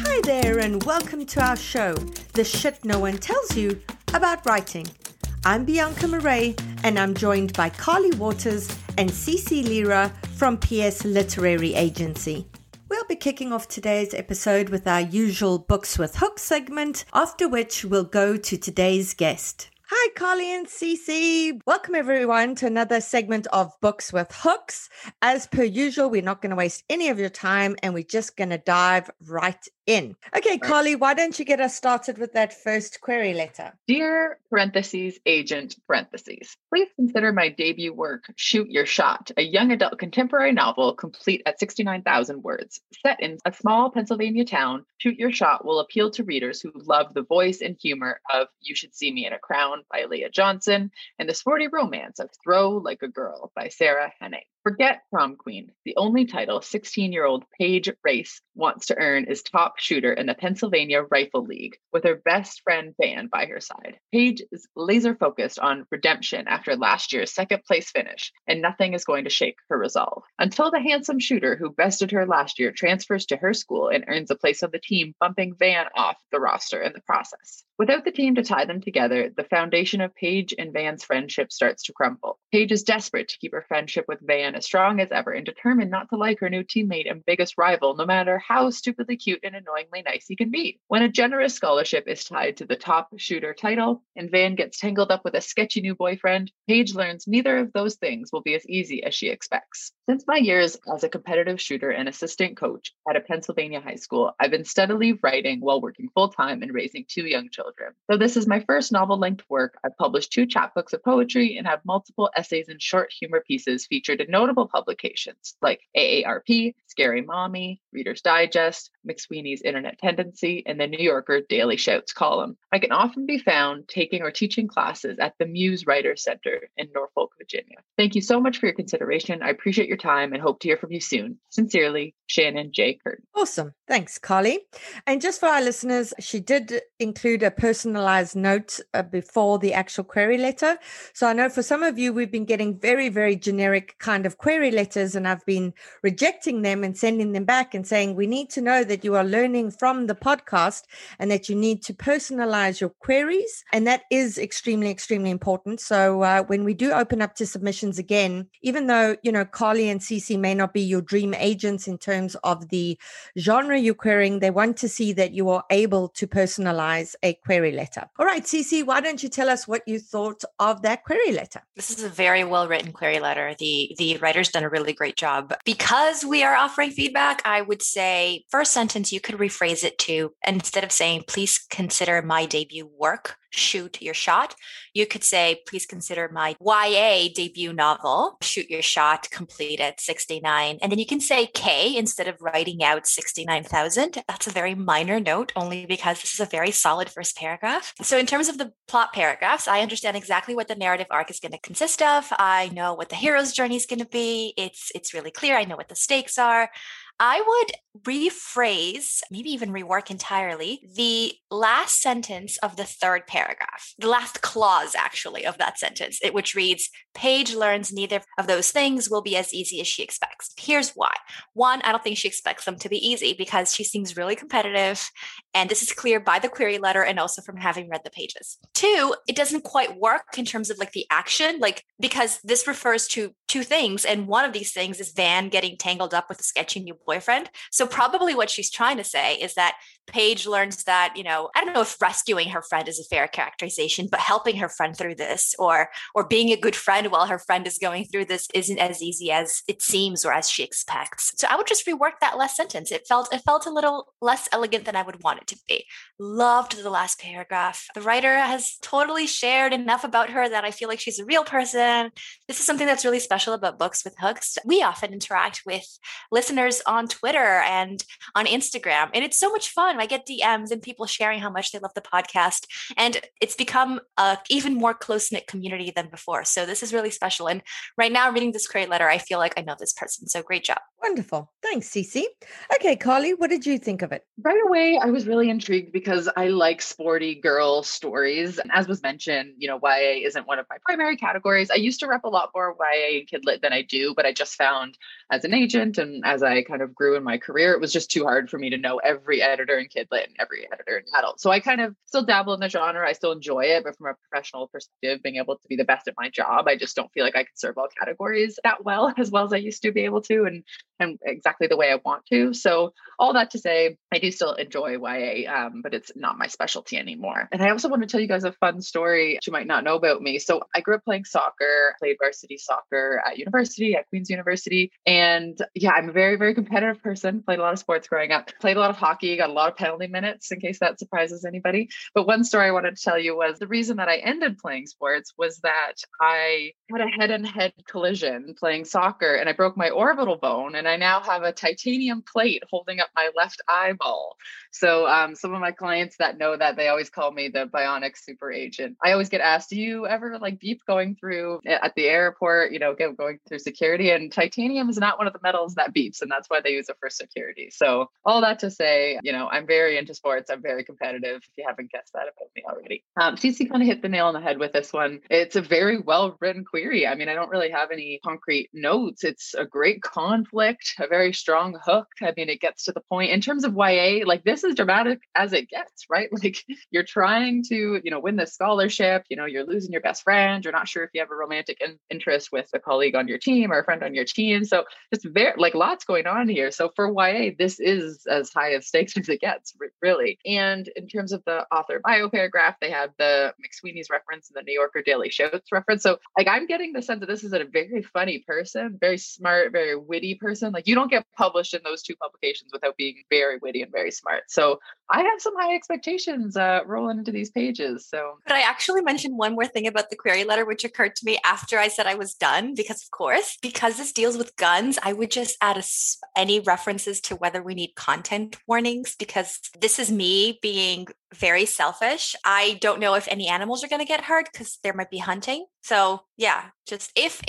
Hi there and welcome to our show, The Shit No One Tells You About Writing. I'm Bianca Marais and I'm joined by Carly Waters and Cece Lyra from P.S. Literary Agency. We'll be kicking off today's episode with our usual Books with Hooks segment, after which we'll go to today's guest. Hi, Carly and Cece. Welcome, everyone, to another segment of Books with Hooks. As per usual, we're not going to waste any of your time, and we're just going to dive right in. Okay, Carly, why don't you get us started with that first query letter? Dear (agent), please consider my debut work, Shoot Your Shot, a young adult contemporary novel complete at 69,000 words. Set in a small Pennsylvania town, Shoot Your Shot will appeal to readers who love the voice and humor of You Should See Me in a Crown by Leah Johnson and the sporty romance of Throw Like a Girl by Sarah Hennig. Forget Prom Queen. The only title 16-year-old Paige Race wants to earn is top shooter in the Pennsylvania Rifle League with her best friend Van by her side. Paige is laser-focused on redemption after last year's second-place finish, and nothing is going to shake her resolve. Until the handsome shooter who bested her last year transfers to her school and earns a place on the team, bumping Van off the roster in the process. Without the team to tie them together, the foundation of Paige and Van's friendship starts to crumble. Paige is desperate to keep her friendship with Van as strong as ever and determined not to like her new teammate and biggest rival, no matter how stupidly cute and annoyingly nice he can be. When a generous scholarship is tied to the top shooter title and Van gets tangled up with a sketchy new boyfriend, Paige learns neither of those things will be as easy as she expects. Since my years as a competitive shooter and assistant coach at a Pennsylvania high school, I've been steadily writing while working full-time and raising 2 young children. So this is my first novel-length work. I've published 2 chapbooks of poetry and have multiple essays and short humor pieces featured in notable publications like AARP, Scary Mommy, Reader's Digest, McSweeney's Internet Tendency, and the New Yorker Daily Shouts column. I can often be found taking or teaching classes at the Muse Writer Center in Norfolk, Virginia. Thank you so much for your consideration. I appreciate your time and hope to hear from you soon. Sincerely, Shannon J. Curtin. Awesome. Thanks, Carly. And just for our listeners, she did include a personalized note before the actual query letter. So I know for some of you, we've been getting very, very generic kind of query letters, and I've been rejecting them and sending them back and saying, we need to know that that you are learning from the podcast and that you need to personalize your queries. And that is extremely, extremely important. So when we do open up to submissions again, even though, you know, Carly and Cece may not be your dream agents in terms of the genre you're querying, they want to see that you are able to personalize a query letter. All right, Cece, why don't you tell us what you thought of that query letter? This is a very well-written query letter. The writer's done a really great job. Because we are offering feedback, I would say first sentence, you could rephrase it to, instead of saying, please consider my debut work, shoot your shot, you could say, please consider my YA debut novel, shoot your shot, complete at 69. And then you can say K instead of writing out 69,000. That's a very minor note, only because this is a very solid first paragraph. So in terms of the plot paragraphs, I understand exactly what the narrative arc is going to consist of. I know what the hero's journey is going to be. It's really clear. I know what the stakes are. I would rephrase, maybe even rework entirely, the last sentence of the third paragraph, the last clause actually of that sentence, which reads, Paige learns neither of those things will be as easy as she expects. Here's why. One, I don't think she expects them to be easy because she seems really competitive. And this is clear by the query letter and also from having read the pages. Two, it doesn't quite work in terms of like the action, like because this refers to two things. And one of these things is Van getting tangled up with a sketchy new boyfriend. So probably what she's trying to say is that Paige learns that, you know, I don't know if rescuing her friend is a fair characterization, but helping her friend through this or being a good friend while her friend is going through this isn't as easy as it seems or as she expects. So I would just rework that last sentence. It felt a little less elegant than I would want it to be. Loved the last paragraph. The writer has totally shared enough about her that I feel like she's a real person. This is something that's really special about Books with Hooks. We often interact with listeners on Twitter and on Instagram, and it's so much fun. I get DMs and people sharing how much they love the podcast, and it's become a even more close-knit community than before. So this is really special. And right now, reading this query letter, I feel like I know this person. So great job. Wonderful. Thanks, Cece. Okay, Carly, what did you think of it? Right away, I was really intrigued because I like sporty girl stories. And as was mentioned, you know, YA isn't one of my primary categories. I used to rep a lot more YA and kid lit than I do, but I just found as an agent and as I kind of grew in my career, it was just too hard for me to know every editor in kid lit and every editor in adult. So I kind of still dabble in the genre. I still enjoy it, but from a professional perspective, being able to be the best at my job, I just don't feel like I could serve all categories that well as I used to be able to. And exactly the way I want to. So all that to say, I do still enjoy YA, but it's not my specialty anymore. And I also want to tell you guys a fun story that you might not know about me. So I grew up playing soccer, played varsity soccer at university, at Queen's University. And yeah, I'm a very, very competitive person, played a lot of sports growing up, played a lot of hockey, got a lot of penalty minutes in case that surprises anybody. But one story I wanted to tell you was the reason that I ended playing sports was that I had a head-on-head collision playing soccer and I broke my orbital bone. And I now have a titanium plate holding up my left eyeball. So some of my clients that know that, they always call me the bionic super agent. I always get asked, do you ever like beep going through at the airport, you know, going through security? And titanium is not one of the metals that beeps. And that's why they use it for security. So all that to say, you know, I'm very into sports. I'm very competitive. If you haven't guessed that about me already. Cece kind of hit the nail on the head with this one. It's a very well-written query. I mean, I don't really have any concrete notes. It's a great conflict, a very strong hook. I mean, it gets to the point. In terms of YA, like this is dramatic as it gets, right? Like you're trying to, you know, win this scholarship, you know, you're losing your best friend. You're not sure if you have a romantic interest with a colleague on your team or a friend on your team. So just very, like lots going on here. So for YA, this is as high of stakes as it gets, really. And in terms of the author bio paragraph, they have the McSweeney's reference and the New Yorker Daily Shouts reference. So like, I'm getting the sense that this is a very funny person, very smart, very witty person. Like you don't get published in those two publications without being very witty and very smart. So I have some high expectations rolling into these pages. So could I actually mention one more thing about the query letter, which occurred to me after I said I was done? Because of course, because this deals with guns, I would just add any references to whether we need content warnings, because this is me being very selfish. I don't know if any animals are going to get hurt because there might be hunting. So yeah, just if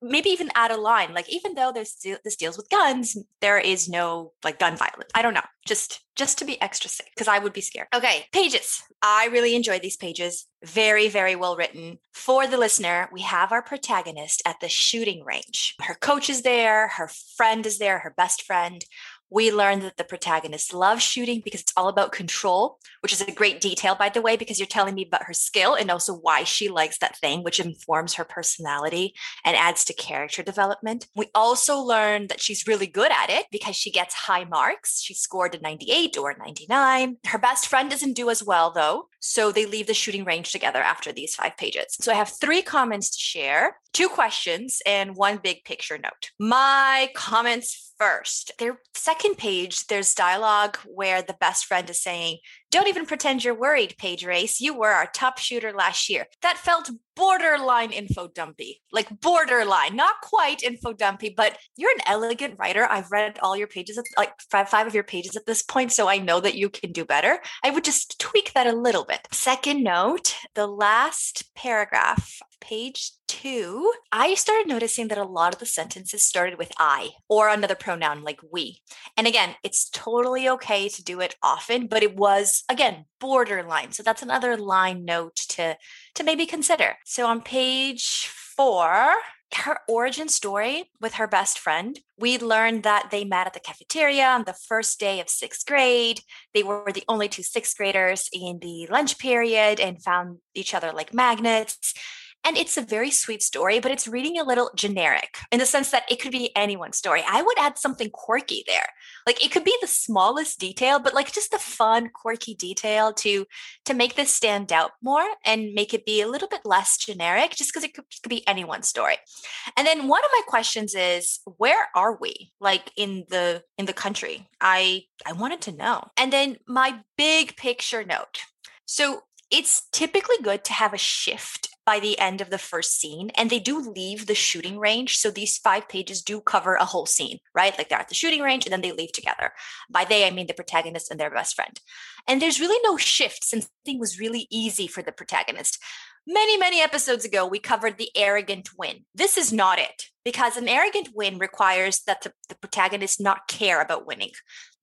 maybe even add a line, like even though this deals with guns, there is no like gun violence. I don't know. Just to be extra safe, because I would be scared. Okay, pages. I really enjoyed these pages. Very, very well written. For the listener, we have our protagonist at the shooting range. Her coach is there. Her friend is there. Her best friend. we learned that the protagonist loves shooting because it's all about control, which is a great detail, by the way, because you're telling me about her skill and also why she likes that thing, which informs her personality and adds to character development. We also learned that she's really good at it because she gets high marks. She scored a 98 or a 99. Her best friend doesn't do as well, though. So they leave the shooting range together after these 5 pages. So I have 3 comments to share, 2 questions, and 1 big picture note. My comments first. The second page, there's dialogue where the best friend is saying, "Don't even pretend you're worried, Paige Race. You were our top shooter last year." That felt borderline info dumpy, like borderline, not quite info dumpy, but you're an elegant writer. I've read all your pages, like 5 of your pages at this point, so I know that you can do better. I would just tweak that a little bit. Second note, the last paragraph, page 2, I started noticing that a lot of the sentences started with I or another pronoun like we. And again, it's totally okay to do it often, but it was, again, borderline. So that's another line note to maybe consider. So on page 4, her origin story with her best friend, we learned that they met at the cafeteria on the first day of 6th grade. They were the only 2 6th graders in the lunch period and found each other like magnets. And it's a very sweet story, but it's reading a little generic in the sense that it could be anyone's story. I would add something quirky there. Like it could be the smallest detail, but like just the fun, quirky detail to make this stand out more and make it be a little bit less generic just because it could be anyone's story. And then one of my questions is, where are we? Like in the country? I wanted to know. And then my big picture note. So it's typically good to have a shift by the end of the first scene, and they do leave the shooting range. So these 5 pages do cover a whole scene, right? Like they're at the shooting range and then they leave together. By they, I mean the protagonist and their best friend. And there's really no shift since something was really easy for the protagonist. Many episodes ago, we covered the arrogant win. This is not it, because an arrogant win requires that the protagonist not care about winning.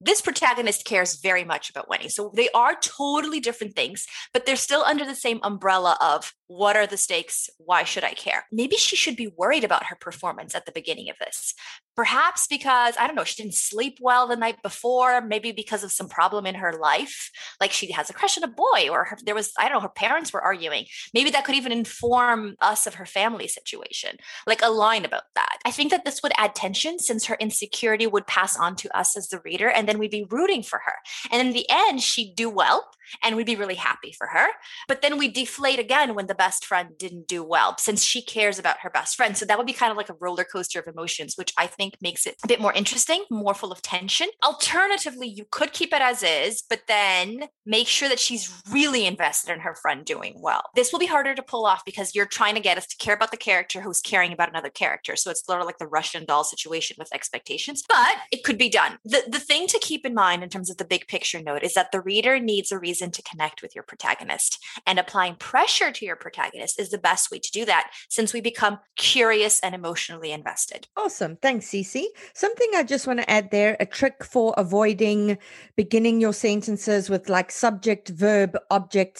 This protagonist cares very much about winning. So they are totally different things, but they're still under the same umbrella of what are the stakes? Why should I care? Maybe she should be worried about her performance at the beginning of this. Perhaps because, I don't know, she didn't sleep well the night before, maybe because of some problem in her life. Like she has a crush on a boy or there was, I don't know, her parents were arguing. Maybe that could even inform us of her family situation, like a line about that. I think that this would add tension since her insecurity would pass on to us as the reader. And then we'd be rooting for her. And in the end, she'd do well and we'd be really happy for her. But then we deflate again when the best friend didn't do well since she cares about her best friend. So that would be kind of like a roller coaster of emotions, which I think makes it a bit more interesting, more full of tension. Alternatively, you could keep it as is, but then make sure that she's really invested in her friend doing well. This will be harder to pull off because you're trying to get us to care about the character who's caring about another character. So it's sort of like the Russian doll situation with expectations, but it could be done. The thing to keep in mind in terms of the big picture note is that the reader needs a reason to connect with your protagonist, and applying pressure to your protagonist is the best way to do that since we become curious and emotionally invested. Awesome. Thanks, Cece. Something I just want to add there, a trick for avoiding beginning your sentences with like subject, verb, object,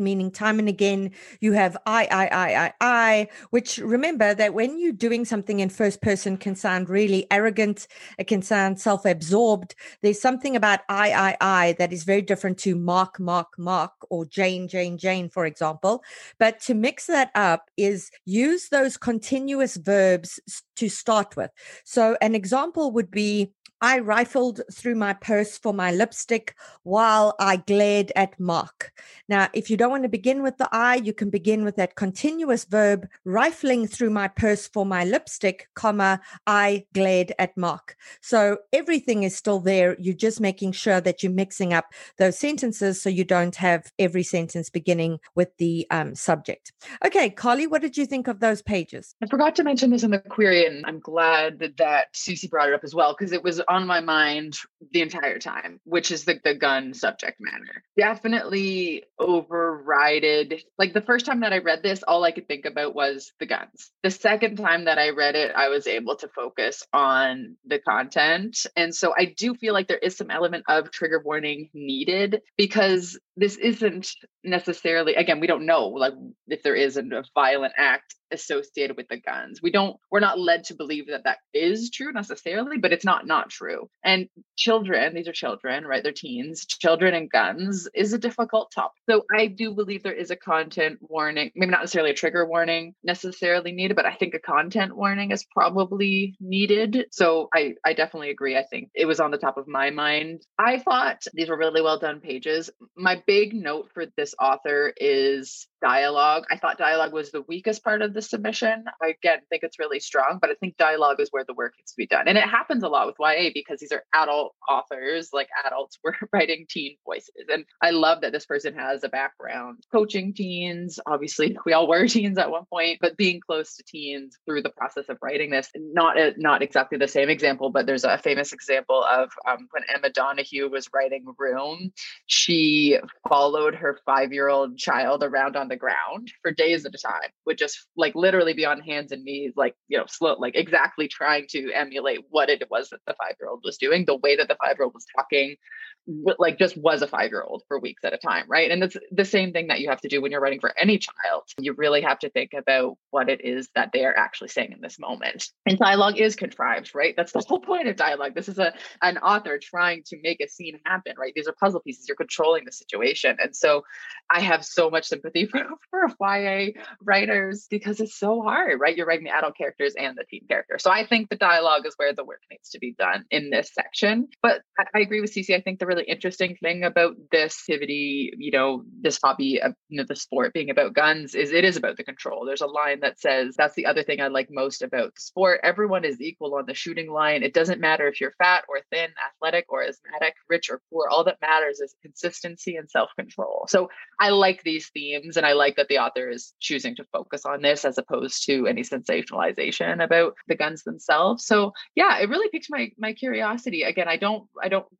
meaning time and again, you have I, which remember that when you're doing something in first person can sound really arrogant. It can sound self-absorbed. There's something about I that is very different to Mark or Jane, for example. But to mix that up is use those continuous verbs to start with. So an example would be, I rifled through my purse for my lipstick while I glared at Mark. Now, if you don't want to begin with the I, you can begin with that continuous verb, rifling through my purse for my lipstick, comma, I glared at Mark. So everything is still there. You're just making sure that you're mixing up those sentences so you don't have every sentence beginning with the subject. Okay, Carly, what did you think of those pages? I forgot to mention this in the query, and I'm glad that Cece brought it up as well, because it was on my mind the entire time, which is the gun subject matter. Definitely overrided. Like the first time that I read this, all I could think about was the guns. The second time that I read it, I was able to focus on the content. And so I do feel like there is some element of trigger warning needed because this isn't necessarily, again, we don't know like if there is a violent act associated with the guns. We're not led to believe that that is true necessarily, but it's not true. And children, these are children, right? They're teens. Children and guns is a difficult topic. So I do believe there is a content warning, maybe not necessarily a trigger warning necessarily needed, but I think a content warning is probably needed. So I definitely agree. I think it was on the top of my mind. I thought these were really well done pages. My big note for this author is dialogue. I thought dialogue was the weakest part of the submission. I again think it's really strong, but I think dialogue is where the work needs to be done. And it happens a lot with YA because these are adult authors, like adults were writing teen voices. And I love that this person has a background coaching teens. Obviously, we all were teens at one point, but being close to teens through the process of writing this, not exactly the same example, but there's a famous example of when Emma Donoghue was writing Room, she followed her 5-year-old child around on the ground for days at a time, would just like literally be on hands and knees, like, you know, slow, like exactly trying to emulate what it was that the 5-year-old was doing, the way that the 5-year-old was talking, like just was a 5-year-old for weeks at a time, right? And it's the same thing that you have to do when you're writing for any child. You really have to think about what it is that they are actually saying in this moment. And dialogue is contrived, right? That's the whole point of dialogue. This is an author trying to make a scene happen, right? These are puzzle pieces. You're controlling the situation. And so I have so much sympathy for YA writers because it's so hard, right? You're writing the adult characters and the teen character. So I think the dialogue is where the work needs to be done in this section. But I agree with Cece. I think the really interesting thing about this activity, you know, this hobby of, you know, the sport being about guns is it is about the control. There's a line that says, that's the other thing I like most about the sport. Everyone is equal on the shooting line. It doesn't matter if you're fat or thin, athletic or asthmatic, rich or poor. All that matters is consistency and self-control. So I like these themes. And I like that the author is choosing to focus on this as opposed to any sensationalization about the guns themselves. So yeah, it really piqued my curiosity. Again, I don't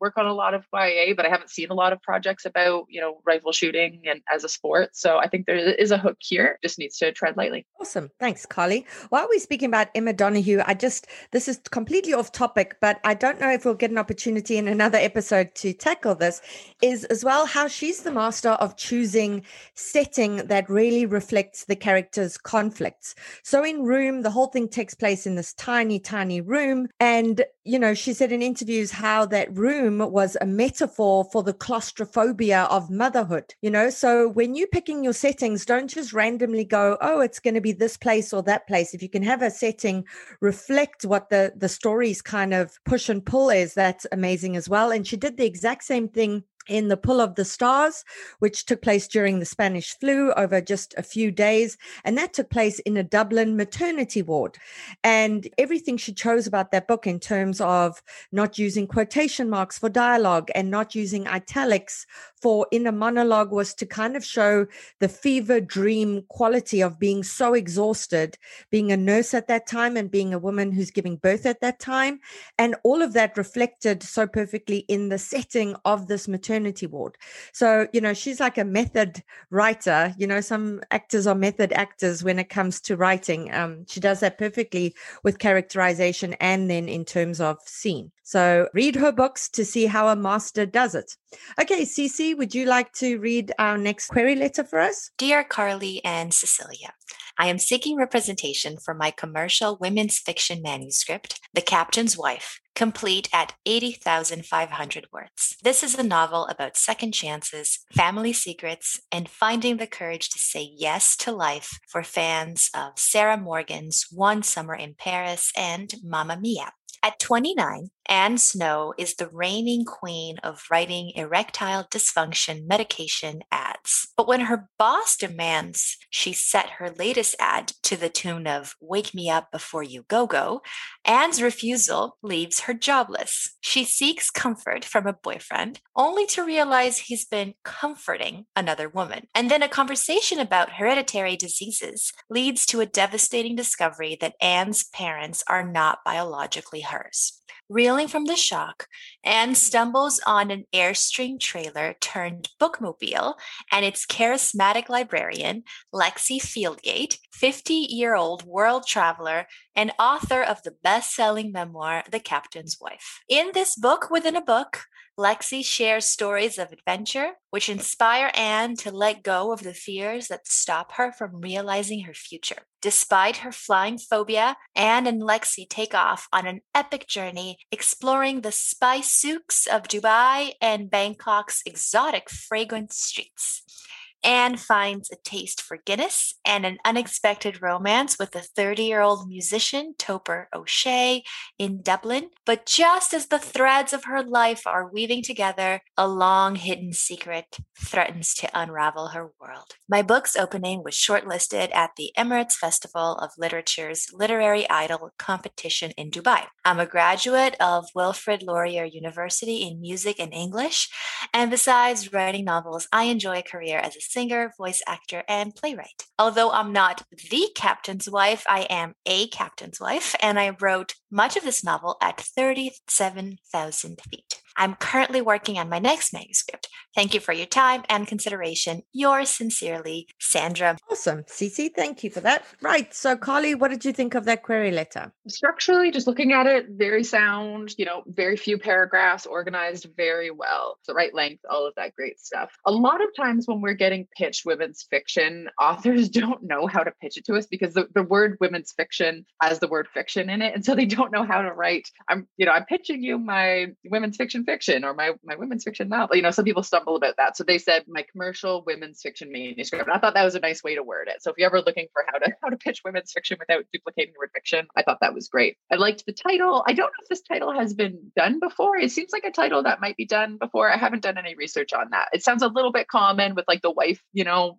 work on a lot of YA, but I haven't seen a lot of projects about, you know, rifle shooting and as a sport. So I think there is a hook here. Just needs to tread lightly. Awesome. Thanks, Carly. While we're speaking about Emma Donoghue, this is completely off topic, but I don't know if we'll get an opportunity in another episode to tackle this, is as well how she's the master of choosing setting that really reflects the characters' conflicts. So in Room, the whole thing takes place in this tiny, tiny room. And, you know, she said in interviews how that room was a metaphor for the claustrophobia of motherhood, you know? So when you're picking your settings, don't just randomly go, oh, it's going to be this place or that place. If you can have a setting reflect what the story's kind of push and pull is, that's amazing as well. And she did the exact same thing in The Pull of the Stars, which took place during the Spanish flu over just a few days. And that took place in a Dublin maternity ward. And everything she chose about that book in terms of not using quotation marks for dialogue and not using italics for inner monologue was to kind of show the fever dream quality of being so exhausted, being a nurse at that time and being a woman who's giving birth at that time. And all of that reflected so perfectly in the setting of this maternity ward. So, you know, she's like a method writer. You know, some actors are method actors when it comes to writing. She does that perfectly with characterization and then in terms of scene. So read her books to see how a master does it. Okay, Cece, would you like to read our next query letter for us? Dear Carly and Cecilia, I am seeking representation for my commercial women's fiction manuscript, The Captain's Wife, complete at 80,500 words. This is a novel about second chances, family secrets, and finding the courage to say yes to life for fans of Sarah Morgan's One Summer in Paris and Mamma Mia. At 29, Anne Snow is the reigning queen of writing erectile dysfunction medication ads. But when her boss demands she set her latest ad to the tune of "Wake Me Up Before You Go-Go," Anne's refusal leaves her jobless. She seeks comfort from a boyfriend, only to realize he's been comforting another woman. And then a conversation about hereditary diseases leads to a devastating discovery that Anne's parents are not biologically hers. Reeling from the shock, Anne stumbles on an Airstream trailer turned bookmobile and its charismatic librarian, Lexi Fieldgate, 50-year-old world traveler and author of the best-selling memoir, The Captain's Wife. In this book within a book, Lexi shares stories of adventure, which inspire Anne to let go of the fears that stop her from realizing her future. Despite her flying phobia, Anne and Lexi take off on an epic journey, exploring the spice souks of Dubai and Bangkok's exotic fragrant streets. Anne finds a taste for Guinness and an unexpected romance with the 30-year-old musician Topher O'Shea in Dublin. But just as the threads of her life are weaving together, a long-hidden secret threatens to unravel her world. My book's opening was shortlisted at the Emirates Festival of Literature's Literary Idol competition in Dubai. I'm a graduate of Wilfrid Laurier University in Music and English, and besides writing novels, I enjoy a career as a singer, voice actor, and playwright. Although I'm not the captain's wife, I am a captain's wife, and I wrote much of this novel at 37,000 feet. I'm currently working on my next manuscript. Thank you for your time and consideration. Yours sincerely, Sandra. Awesome, Cece. Thank you for that. Right. So, Carly, what did you think of that query letter? Structurally, just looking at it, very sound, very few paragraphs, organized very well, the right length, all of that great stuff. A lot of times when we're getting pitched women's fiction, authors don't know how to pitch it to us because the word women's fiction has the word fiction in it. And so they don't know how to write. I'm pitching you my women's fiction or my women's fiction novel. Some people stumble about that. So they said my commercial women's fiction manuscript. And I thought that was a nice way to word it. So if you're ever looking for how to pitch women's fiction without duplicating the word fiction, I thought that was great. I liked the title. I don't know if this title has been done before. It seems like a title that might be done before. I haven't done any research on that. It sounds a little bit common with the wife,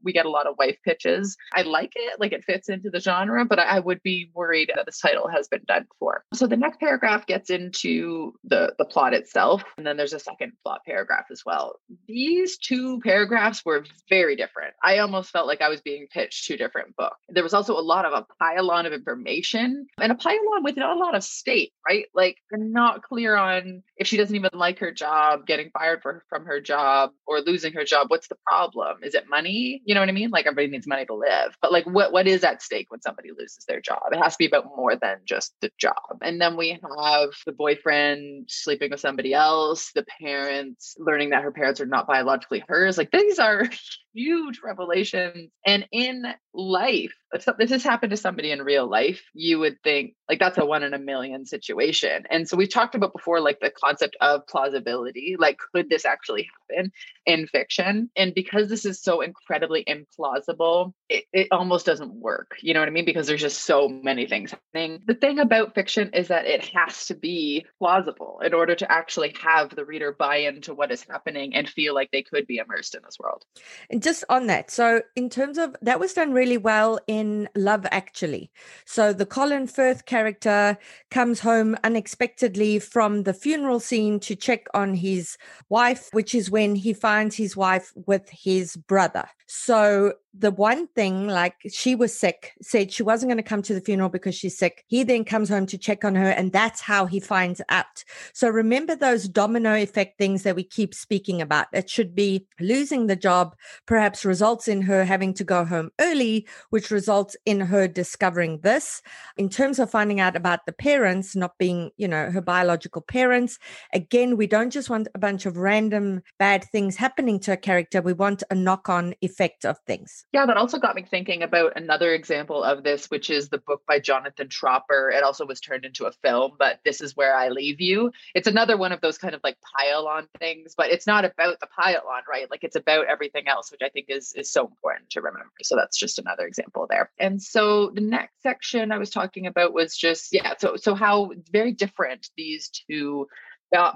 we get a lot of wife pitches. I like it. It fits into the genre, but I would be worried that this title has been done before. So the next paragraph gets into the plot itself. And then there's a second plot paragraph as well. These two paragraphs were very different. I almost felt like I was being pitched two different books. There was also a pile-on of information and a pile-on with not a lot of state, right? I'm not clear on if she doesn't even like her job, getting fired from her job or losing her job. What's the problem? Is it money? You know what I mean? Everybody needs money to live. But what is at stake when somebody loses their job? It has to be about more than just the job. And then we have the boyfriend sleeping with somebody else, the parents learning that her parents are not biologically hers. These are huge revelations. And in life, if this happened to somebody in real life, you would think that's a 1 in a million situation. And so we talked about before, the concept of plausibility, could this actually happen in fiction? And because this is so incredibly implausible, it almost doesn't work. You know what I mean? Because there's just so many things happening. The thing about fiction is that it has to be plausible in order to actually have the reader buy into what is happening and feel like they could be immersed in this world. And just on that, so in terms of that was done really well in Love Actually. So the Colin Firth character comes home unexpectedly from the funeral scene to check on his wife, which is when he finds his wife with his brother. So the one thing, she was sick, said she wasn't going to come to the funeral because she's sick. He then comes home to check on her, and that's how he finds out. So remember those domino effect things that we keep speaking about. It should be losing the job, perhaps results in her having to go home early, which results in her discovering this. In terms of finding out about the parents not being, her biological parents, again, we don't just want a bunch of random bad things happening to a character. We want a knock-on effect of things. Yeah, that also got me thinking about another example of this, which is the book by Jonathan Tropper. It also was turned into a film, but This Is Where I Leave You. It's another one of those kind of pile on things, but it's not about the pile on, right? It's about everything else, which I think is so important to remember. So that's just another example there. And so the next section I was talking about was just, so how very different these two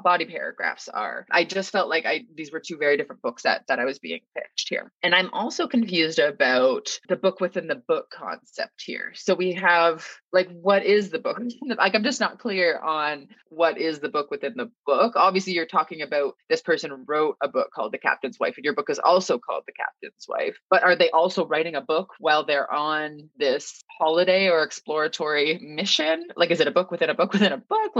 body paragraphs are. I just felt these were two very different books that I was being pitched here. And I'm also confused about the book within the book concept here. So we have what is the book? I'm just not clear on what is the book within the book. Obviously, you're talking about this person wrote a book called The Captain's Wife, and your book is also called The Captain's Wife. But are they also writing a book while they're on this holiday or exploratory mission? Is it a book within a book within a book?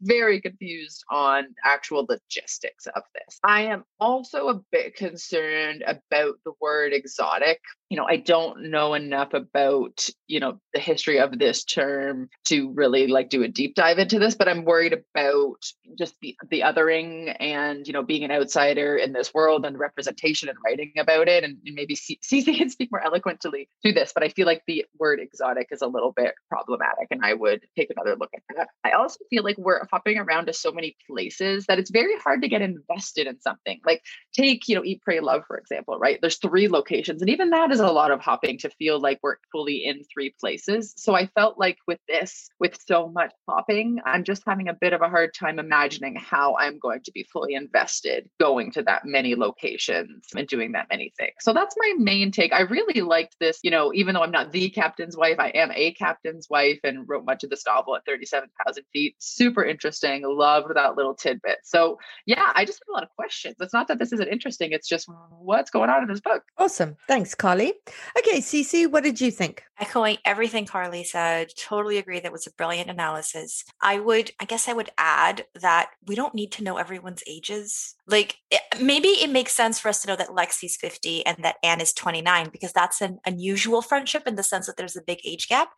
Very confused on actual logistics of this. I am also a bit concerned about the word exotic you know, I don't know enough about, you know, the history of this term to really like do a deep dive into this, but I'm worried about just the othering and, you know, being an outsider in this world and representation and writing about it. And maybe Cece can speak more eloquently to this, but I feel like the word exotic is a little bit problematic and I would take another look at that. I also feel like we're hopping around to so many places that it's very hard to get invested in something. Like take, you know, Eat, Pray, Love, for example, right? There's 3 locations. And even that is a lot of hopping to feel like we're fully in 3 places. So I felt like with this, with so much hopping, I'm just having a bit of a hard time imagining how I'm going to be fully invested going to that many locations and doing that many things. So that's my main take. I really liked this, you know, even though I'm not the captain's wife, I am a captain's wife and wrote much of this novel at 37,000 feet. Super interesting. Loved that little tidbit. So yeah, I just have a lot of questions. It's not that this isn't interesting. It's just what's going on in this book. Awesome. Thanks, Carly. Okay, Cece, what did you think? Echoing everything Carly said, totally agree. That was a brilliant analysis. I guess I would add that we don't need to know everyone's ages. Like maybe it makes sense for us to know that Lexi's 50 and that Anne is 29 because that's an unusual friendship in the sense that there's a big age gap.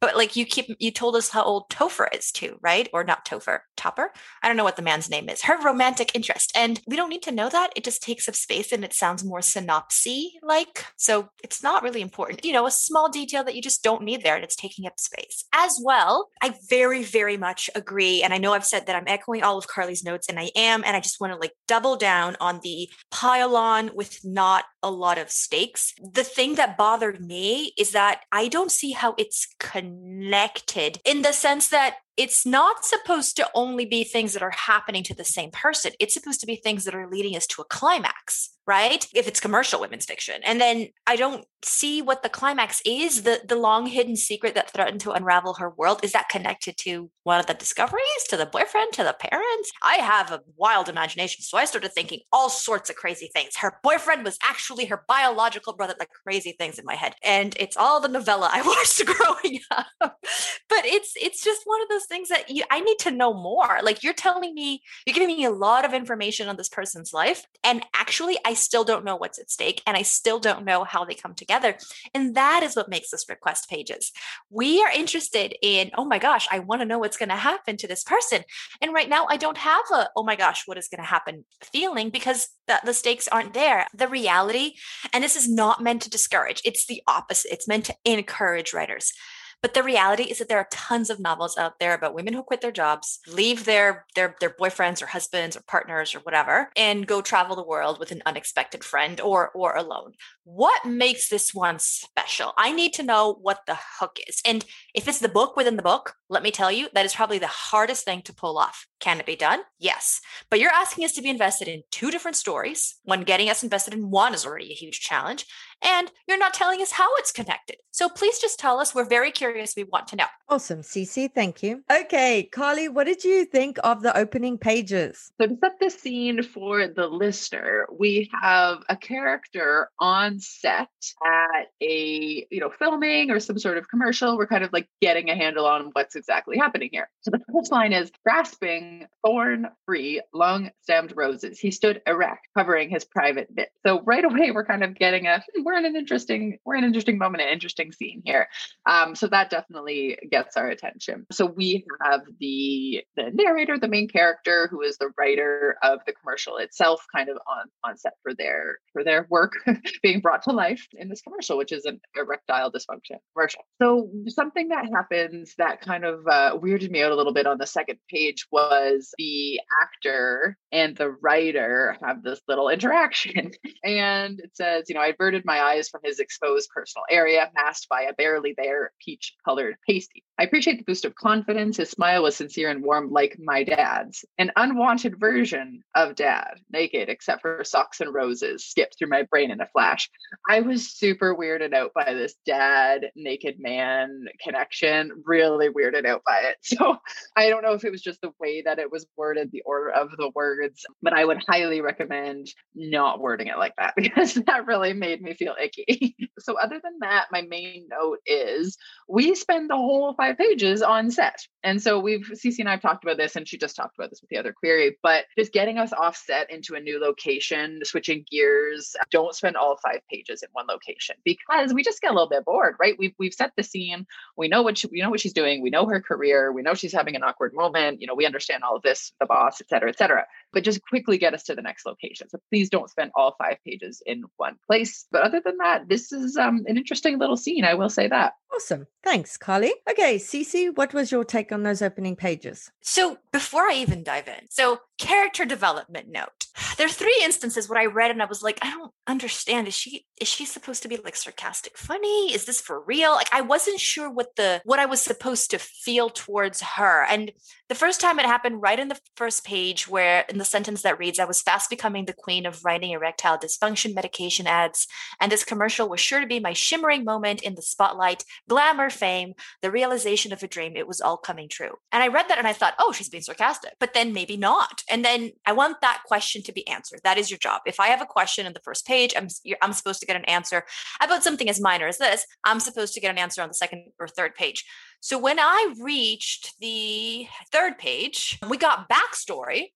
But like you told us how old Topher is too, right? Or not Topher, Topper. I don't know what the man's name is. Her romantic interest. And we don't need to know that. It just takes up space and it sounds more synopsy-like. So it's not really important. You know, a small detail that you just don't need there and it's taking up space. As well, I very, very much agree. And I know I've said that I'm echoing all of Carly's notes and I am. And I just want to like double down on the pile on with not a lot of stakes. The thing that bothered me is that I don't see how it's connected in the sense that it's not supposed to only be things that are happening to the same person. It's supposed to be things that are leading us to a climax, right? If it's commercial women's fiction. And then I don't see what the climax is. The long hidden secret that threatened to unravel her world. Is that connected to one of the discoveries, to the boyfriend, to the parents? I have a wild imagination. So I started thinking all sorts of crazy things. Her boyfriend was actually her biological brother, like crazy things in my head. And it's all the novella I watched growing up. But it's just one of those things that I need to know more. Like you're telling me, you're giving me a lot of information on this person's life. And actually, I still don't know what's at stake. And I still don't know how they come together. And that is what makes us request pages. We are interested in, oh my gosh, I want to know what's going to happen to this person. And right now I don't have a, oh my gosh, what is going to happen feeling because the stakes aren't there. The reality, and this is not meant to discourage. It's the opposite. It's meant to encourage writers. But the reality is that there are tons of novels out there about women who quit their jobs, leave their boyfriends or husbands or partners or whatever, and go travel the world with an unexpected friend or alone. What makes this one special? I need to know what the hook is. And if it's the book within the book, let me tell you, that is probably the hardest thing to pull off. Can it be done? Yes. But you're asking us to be invested in 2 different stories. When getting us invested in one is already a huge challenge. And you're not telling us how it's connected. So please just tell us. We're very curious. We want to know. Awesome, Cece. Thank you. Okay, Carly, what did you think of the opening pages? So to set the scene for the listener, we have a character on set at a, you know, filming or some sort of commercial. We're kind of like getting a handle on what's exactly happening here. So the first line is grasping thorn-free, long-stemmed roses. He stood erect, covering his private bit. So right away, we're kind of getting a we're in an interesting moment, an interesting scene here. So that definitely gets our attention. So we have the narrator, the main character, who is the writer of the commercial itself, kind of on set for their work being brought to life in this commercial, which is an erectile dysfunction commercial. So something that happens that kind of weirded me out a little bit on the second page was the actor and the writer have this little interaction. And it says, you know, I averted my eyes from his exposed personal area, masked by a barely there peach-colored pasty. I appreciate the boost of confidence. His smile was sincere and warm, like my dad's. An unwanted version of dad, naked, except for socks and roses, skipped through my brain in a flash. I was super weirded out by this dad, naked man connection, really weirded out by it. So I don't know if it was just the way that it was worded, the order of the words, but I would highly recommend not wording it like that because that really made me feel icky. So other than that, my main note is we spend the whole 5 pages on set. And so Cece and I have talked about this, and she just talked about this with the other query, but just getting us off set into a new location, switching gears, don't spend all 5 pages in one location because we just get a little bit bored, right? We've set the scene. We know what she's doing. We know her career. We know she's having an awkward moment. You know, we understand all of this, the boss, et cetera, et cetera. But just quickly get us to the next location. So please don't spend all 5 pages in one place. But other than that, this is an interesting little scene. I will say that. Awesome. Thanks, Carly. Okay, Cece, what was your take on those opening pages? So before I even dive in, character development note. There are 3 instances what I read and I was like, I don't understand. Is she supposed to be like sarcastic, funny? Is this for real? Like I wasn't sure what I was supposed to feel towards her. And the first time it happened right in the first page where in the sentence that reads, I was fast becoming the queen of writing erectile dysfunction medication ads. And this commercial was sure to be my shimmering moment in the spotlight, glamour, fame, the realization of a dream. It was all coming true. And I read that and I thought, oh, she's being sarcastic, but then maybe not. And then I want that question to be answered. That is your job. If I have a question in the first page, I'm supposed to get an answer about something as minor as this. I'm supposed to get an answer on the second or third page. So when I reached the third page, we got backstory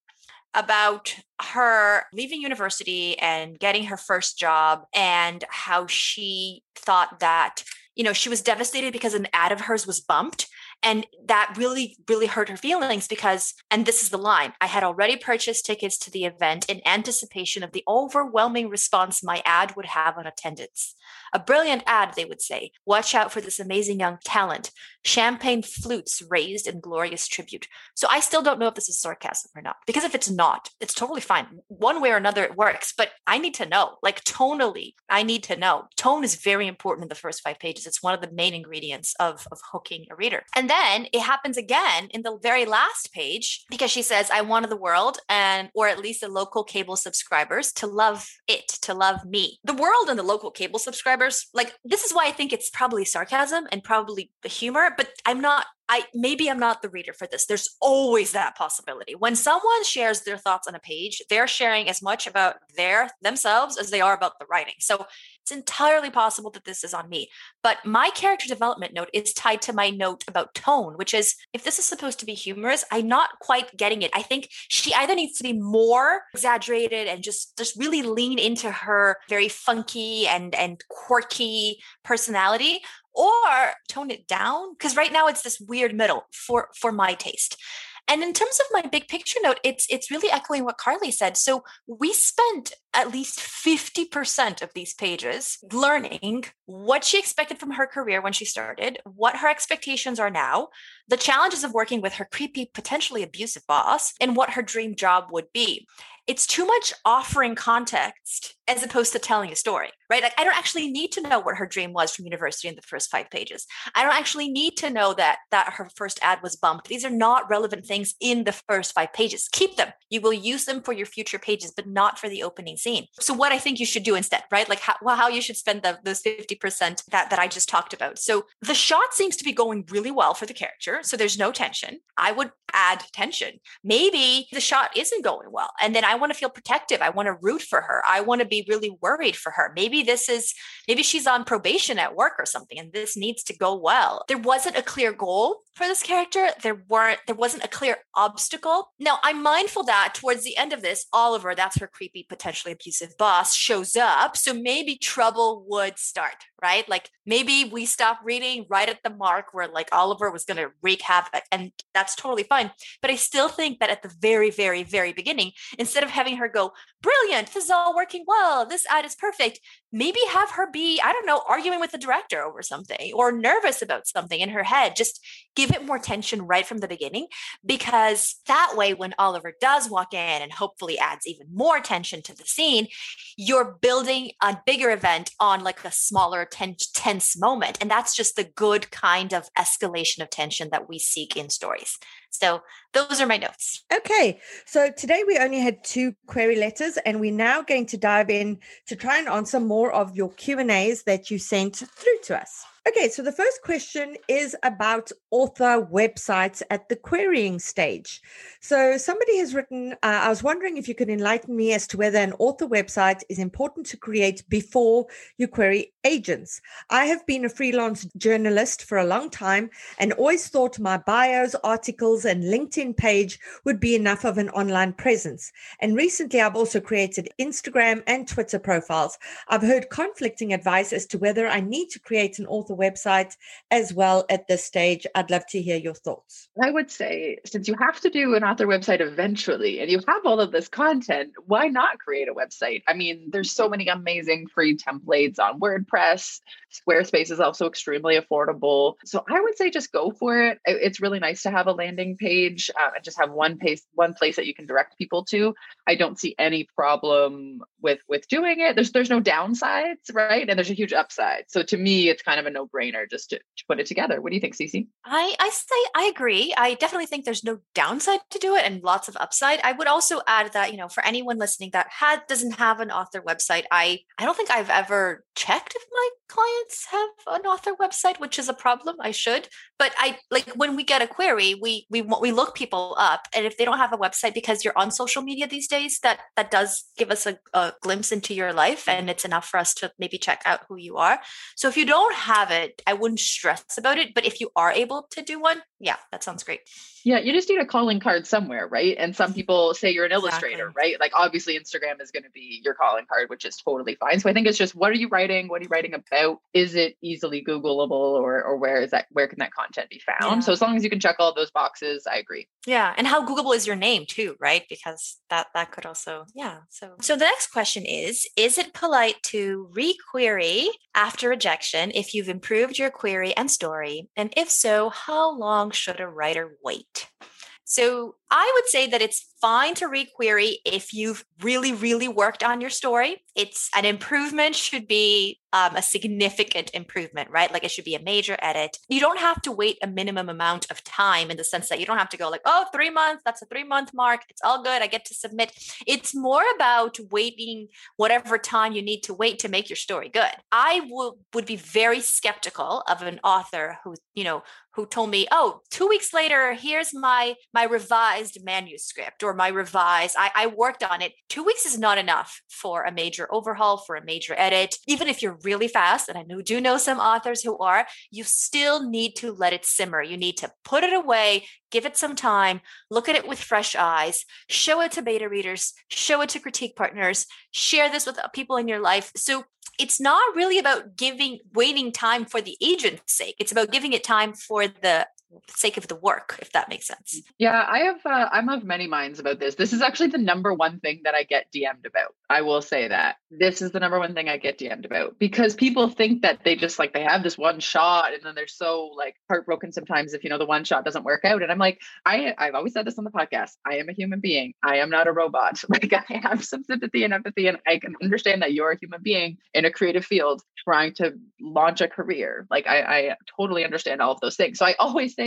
about her leaving university and getting her first job and how she thought that, you know, she was devastated because an ad of hers was bumped. And that really, really hurt her feelings because, and this is the line, I had already purchased tickets to the event in anticipation of the overwhelming response my ad would have on attendance. A brilliant ad, they would say. Watch out for this amazing young talent. Champagne flutes raised in glorious tribute. So I still don't know if this is sarcasm or not, because if it's not, it's totally fine. One way or another, it works, but I need to know, like tonally, I need to know. Tone is very important in the first 5 pages. It's one of the main ingredients of hooking a reader. And then it happens again in the very last page because she says, I wanted the world or at least the local cable subscribers to love it, to love me. The world and the local cable subscribers, like this is why I think it's probably sarcasm and probably the humor, but maybe I'm not the reader for this. There's always that possibility. When someone shares their thoughts on a page, they're sharing as much about themselves as they are about the writing. So it's entirely possible that this is on me. But my character development note is tied to my note about tone, which is, if this is supposed to be humorous, I'm not quite getting it. I think she either needs to be more exaggerated and just really lean into her very funky and quirky personality, or tone it down, because right now it's this weird middle for my taste. And in terms of my big picture note, it's really echoing what Carly said. So we spent at least 50% of these pages learning what she expected from her career when she started, what her expectations are now, the challenges of working with her creepy, potentially abusive boss, and what her dream job would be. It's too much offering context as opposed to telling a story, right? Like I don't actually need to know what her dream was from university in the first 5 pages. I don't actually need to know that her first ad was bumped. These are not relevant things in the first 5 pages. Keep them. You will use them for your future pages, but not for the opening scene. So what I think you should do instead, right? Like how you should spend those 50% that I just talked about. So the shot seems to be going really well for the character. So there's no tension. I would add tension. Maybe the shot isn't going well. And then I want to feel protective. I want to root for her. I want to be really worried for her. Maybe she's on probation at work or something, and this needs to go well. There wasn't a clear goal for this character. There wasn't a clear obstacle. Now, I'm mindful that towards the end of this, Oliver, that's her creepy, potentially abusive boss, shows up. So maybe trouble would start, right? Like maybe we stop reading right at the mark where like Oliver was going to wreak havoc, and that's totally fine. But I still think that at the very, very, very beginning, instead of having her go, brilliant, this is all working well, this ad is perfect, maybe have her be, I don't know, arguing with the director over something or nervous about something in her head. Just give it more tension right from the beginning, because that way when Oliver does walk in and hopefully adds even more tension to the scene, you're building a bigger event on like a smaller tense moment. And that's just the good kind of escalation of tension that we seek in stories. So those are my notes. Okay. So today we only had 2 query letters, and we're now going to dive in to try and answer more of your Q&As that you sent through to us. Okay, so the first question is about author websites at the querying stage. So somebody has written, I was wondering if you could enlighten me as to whether an author website is important to create before you query agents. I have been a freelance journalist for a long time and always thought my bios, articles, and LinkedIn page would be enough of an online presence. And recently, I've also created Instagram and Twitter profiles. I've heard conflicting advice as to whether I need to create an author website as well at this stage. I'd love to hear your thoughts. I would say, since you have to do an author website eventually, and you have all of this content, why not create a website? I mean, there's so many amazing free templates on WordPress. Squarespace is also extremely affordable. So I would say just go for it. It's really nice to have a landing page and just have one place that you can direct people to. I don't see any problem with doing it. There's no downsides, right? And there's a huge upside. So to me, it's kind of a no-brainer just to put it together. What do you think, Cece? I say I agree. I definitely think there's no downside to do it and lots of upside. I would also add that, you know, for anyone listening that doesn't have an author website, I don't think I've ever checked if my clients have an author website, which is a problem. I should, but when we get a query, we look people up, and if they don't have a website because you're on social media these days, that does give us a glimpse into your life, and it's enough for us to maybe check out who you are. So if you don't have it, I wouldn't stress about it. But if you are able to do one, yeah, that sounds great. Yeah, you just need a calling card somewhere, right? And some people say you're an illustrator, right? Like obviously Instagram is going to be your calling card, which is totally fine. So I think it's just, what are you writing? What are you writing about? Is it easily Googleable or where can that content be found? Yeah. So as long as you can check all those boxes, I agree. Yeah. And how Googleable is your name too, right? Because that could also, yeah. So the next question is it polite to re-query after rejection if you've improved your query and story? And if so, how long should a writer wait? So I would say that it's fine to re-query if you've really, really worked on your story. It's an improvement should be a significant improvement, right? Like it should be a major edit. You don't have to wait a minimum amount of time in the sense that you don't have to go like, oh, 3 months, that's a 3-month mark. It's all good. I get to submit. It's more about waiting whatever time you need to wait to make your story good. I would be very skeptical of an author who told me, oh, 2 weeks later, here's my revised manuscript or my revised, I worked on it. 2 weeks is not enough for a major overhaul, for a major edit. Even if you're really fast, and I do know some authors who are, you still need to let it simmer. You need to put it away, give it some time, look at it with fresh eyes, show it to beta readers, show it to critique partners, share this with people in your life. So it's not really about waiting time for the agent's sake. It's about giving it time for the sake of the work, if that makes sense. Yeah, I'm of many minds about this. This is actually the number one thing that I get DM'd about. I will say that. This is the number one thing I get DM'd about because people think that they just like, they have this one shot and then they're so like heartbroken sometimes if, the one shot doesn't work out. And I'm like, I've always said this on the podcast. I am a human being. I am not a robot. Like I have some sympathy and empathy, and I can understand that you're a human being in a creative field trying to launch a career. Like I totally understand all of those things. So I always say,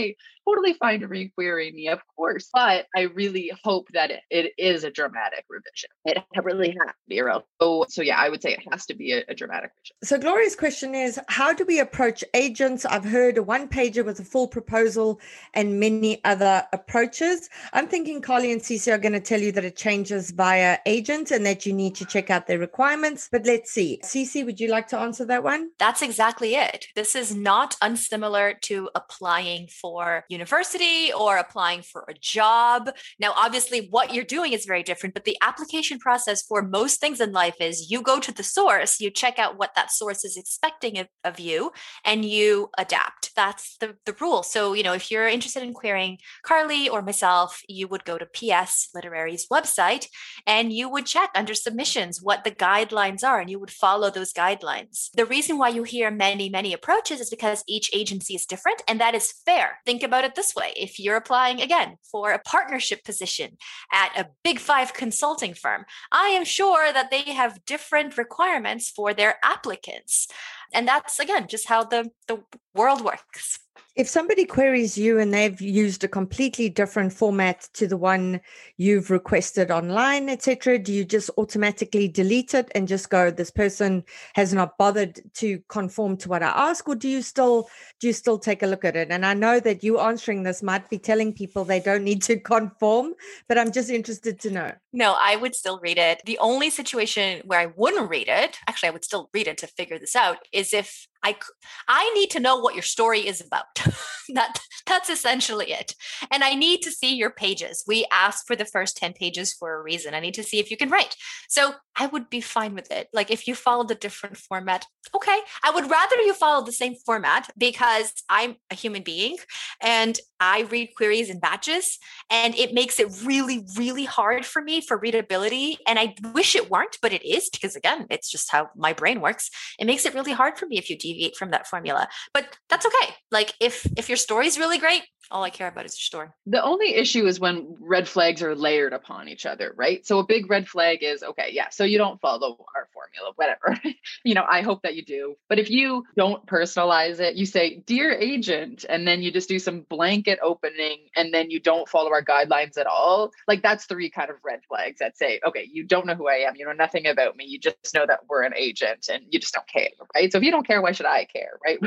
totally fine to re-query me, of course, but I really hope that it is a dramatic revision. It really has to be, or else. So yeah, I would say it has to be a dramatic revision. So Gloria's question is, how do we approach agents? I've heard a one-pager with a full proposal and many other approaches. I'm thinking Carly and Cece are going to tell you that it changes via agent and that you need to check out their requirements, but let's see. Cece, would you like to answer that one? That's exactly it. This is not unsimilar to applying for university or applying for a job. Now, obviously, what you're doing is very different, but the application process for most things in life is you go to the source, you check out what that source is expecting of you, and you adapt. That's the rule. So, if you're interested in querying Carly or myself, you would go to P.S. Literary's website and you would check under submissions what the guidelines are, and you would follow those guidelines. The reason why you hear many, many approaches is because each agency is different, and that is fair. Think about it this way. If you're applying, again, for a partnership position at a big 5 consulting firm, I am sure that they have different requirements for their applicants. And that's, again, just how the world works. If somebody queries you and they've used a completely different format to the one you've requested online, etc., do you just automatically delete it and just go, this person has not bothered to conform to what I ask, or do you still take a look at it? And I know that you answering this might be telling people they don't need to conform, but I'm just interested to know. No, I would still read it. The only situation where I wouldn't read it, actually, I would still read it to figure this out, is if I need to know what your story is about. That's essentially it. And I need to see your pages. We asked for the first 10 pages for a reason. I need to see if you can write. So I would be fine with it. Like if you followed a different format, okay. I would rather you follow the same format because I'm a human being and I read queries in batches, and it makes it really, really hard for me for readability. And I wish it weren't, but it is, because again, it's just how my brain works. It makes it really hard for me if you deviate from that formula, but that's okay. Like if your story is really great, all I care about is your story. The only issue is when red flags are layered upon each other, right? So a big red flag is, okay, yeah, so you don't follow our formula, whatever. I hope that you do. But if you don't personalize it, you say, dear agent, and then you just do some blanket opening, and then you don't follow our guidelines at all. Like that's three kind of red flags that say, okay, you don't know who I am. You know nothing about me. You just know that we're an agent and you just don't care, right? So if you don't care, why should I care, right?